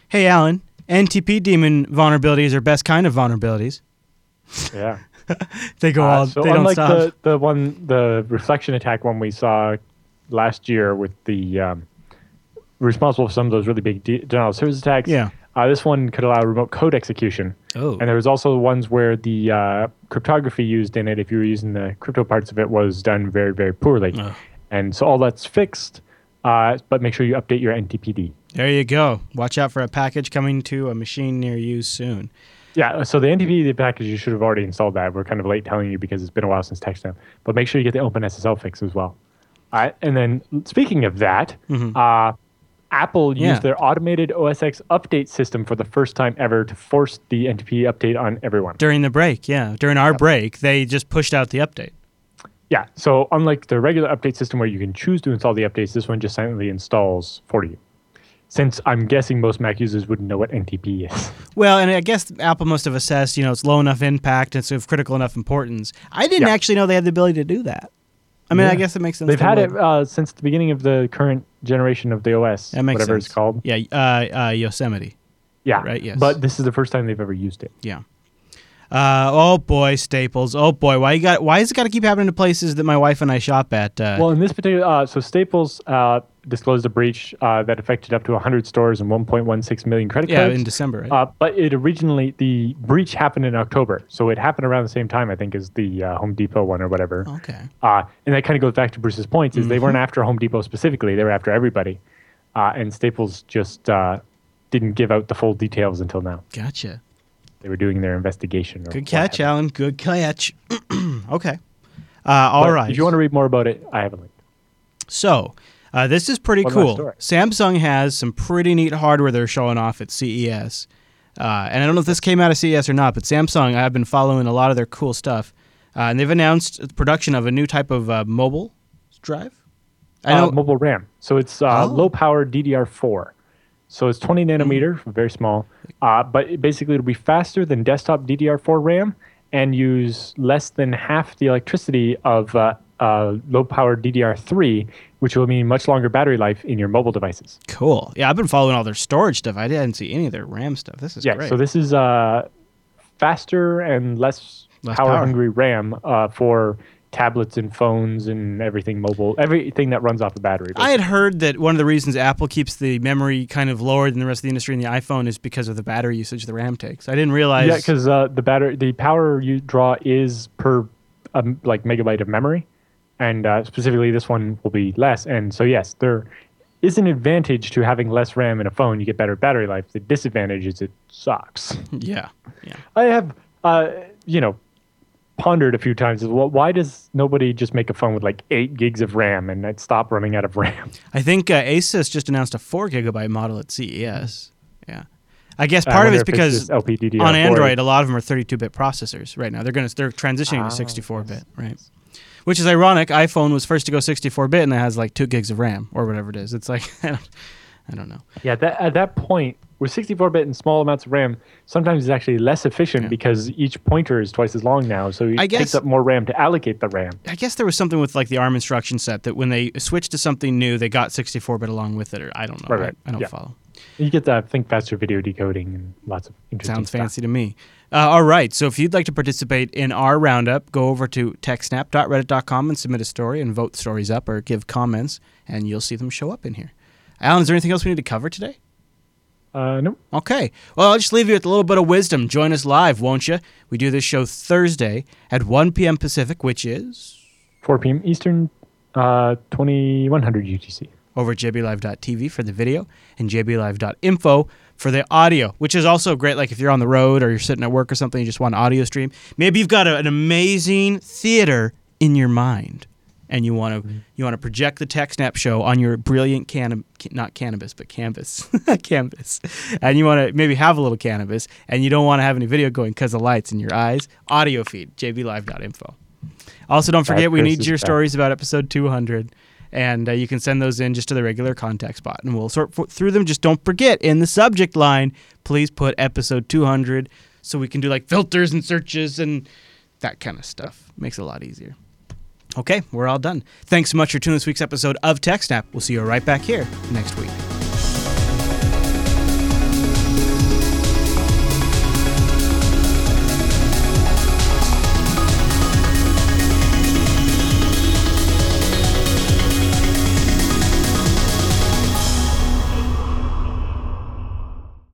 Hey, Alan, N T P daemon vulnerabilities are best kind of vulnerabilities. Yeah. They go uh, all so they don't stop. Unlike the, the one the reflection attack one we saw last year with the um, responsible for some of those really big de- denial of service attacks. Yeah. Uh, this one could allow remote code execution. Oh. And there was also ones where the uh, cryptography used in it, if you were using the crypto parts of it, was done very, very poorly. Oh. And so all that's fixed, uh, but make sure you update your N T P D. There you go. Watch out for a package coming to a machine near you soon. Yeah, so the N T P D package, you should have already installed that. We're kind of late telling you because it's been a while since TechSnap. But make sure you get the OpenSSL fix as well. Uh, and then speaking of that, mm-hmm. uh, Apple yeah. used their automated O S X update system for the first time ever to force the N T P D update on everyone. During the break, yeah. During our yep. break, they just pushed out the update. Yeah, so unlike the regular update system where you can choose to install the updates, this one just silently installs for you. Since I'm guessing most Mac users wouldn't know what N T P is. Well, and I guess Apple must have assessed, you know, it's low enough impact, it's of critical enough importance. I didn't yeah. actually know they had the ability to do that. I mean, yeah. I guess it makes sense. They've had it uh, since the beginning of the current generation of the O S, that makes whatever sense. It's called. Yeah, uh, uh, Yosemite. Yeah, right. Yes. But this is the first time they've ever used it. Yeah. Uh, oh boy, Staples. Oh boy, why you got? Why has it got to keep happening to places that my wife and I shop at? Uh, well, in this particular, uh, so Staples uh, disclosed a breach uh, that affected up to one hundred stores and one point one six million credit yeah, cards. Yeah, in December. Right? Uh, but it originally the breach happened in October, so it happened around the same time I think as the uh, Home Depot one or whatever. Okay. Uh, and that kind of goes back to Bruce's point: is mm-hmm. they weren't after Home Depot specifically; they were after everybody, uh, and Staples just uh, didn't give out the full details until now. Gotcha. They were doing their investigation. Good catch, happened. Alan. Good catch. Okay. Uh, all but right. If you want to read more about it, I have a link. So, uh, this is pretty One cool. Samsung has some pretty neat hardware they're showing off at C E S. Uh, and I don't know if this came out of C E S or not, but Samsung, I've been following a lot of their cool stuff. Uh, and they've announced production of a new type of uh, mobile drive. I know. Uh, mobile RAM. So, it's uh, oh. low-power D D R four. So it's twenty nanometer, very small, uh, but it basically it'll be faster than desktop D D R four RAM and use less than half the electricity of uh, uh, low-power D D R three, which will mean much longer battery life in your mobile devices. Cool. Yeah, I've been following all their storage stuff. I didn't see any of their RAM stuff. This is yeah, great. Yeah, so this is uh, faster and less, less power-hungry power. RAM uh, for tablets and phones and everything mobile, everything that runs off a battery. Basically. I had heard that one of the reasons Apple keeps the memory kind of lower than the rest of the industry in the iPhone is because of the battery usage the RAM takes. I didn't realize. Yeah, because uh, the battery, the power you draw is per um, like megabyte of memory, and uh, specifically this one will be less. And so yes, there is an advantage to having less RAM in a phone. You get better battery life. The disadvantage is it sucks. Yeah, yeah. I have, uh, you know. pondered a few times is, well, why does nobody just make a phone with like eight gigs of RAM and it stop running out of RAM? I think uh, Asus just announced a four gigabyte model at C E S. Yeah, I guess part I of it's because it's on Android a lot of them are thirty-two bit processors right now. They're going to they're transitioning ah, to sixty-four bit, right? Which is ironic. iPhone was first to go sixty-four bit and it has like two gigs of RAM or whatever it is. It's like I don't, I don't know. Yeah, that, at that point, with sixty-four bit and small amounts of RAM, sometimes it's actually less efficient yeah. because each pointer is twice as long now, so it I guess, takes up more RAM to allocate the RAM. I guess there was something with like the ARM instruction set that when they switched to something new, they got sixty-four bit along with it, or I don't know. Right, right. I, I don't yeah. follow. You get that, I think, faster video decoding and lots of interesting Sounds stuff. Fancy to me. Uh, all right, so if you'd like to participate in our roundup, go over to techsnap dot reddit dot com and submit a story and vote stories up or give comments, and you'll see them show up in here. Alan, is there anything else we need to cover today? Uh, no. Okay. Well, I'll just leave you with a little bit of wisdom. Join us live, won't you? We do this show Thursday at one p.m. Pacific, which is four p.m. Eastern, uh, twenty-one hundred U T C. Over at j b live dot t v for the video and j b live dot info for the audio, which is also great. Like if you're on the road or you're sitting at work or something, you just want an audio stream. Maybe you've got a, an amazing theater in your mind, and you want to mm-hmm. you want to project the TechSnap show on your brilliant canna- not cannabis but canvas canvas, and you want to maybe have a little cannabis, and you don't want to have any video going because of lights in your eyes. Audio feed j b live dot info. Also, don't forget we need your bad. stories about episode two hundred, and uh, you can send those in just to the regular contact spot, and we'll sort for- through them. Just don't forget in the subject line, please put episode two hundred, so we can do like filters and searches and that kind of stuff. Makes it a lot easier. Okay, we're all done. Thanks so much for tuning in this week's episode of TechSnap. We'll see you right back here next week.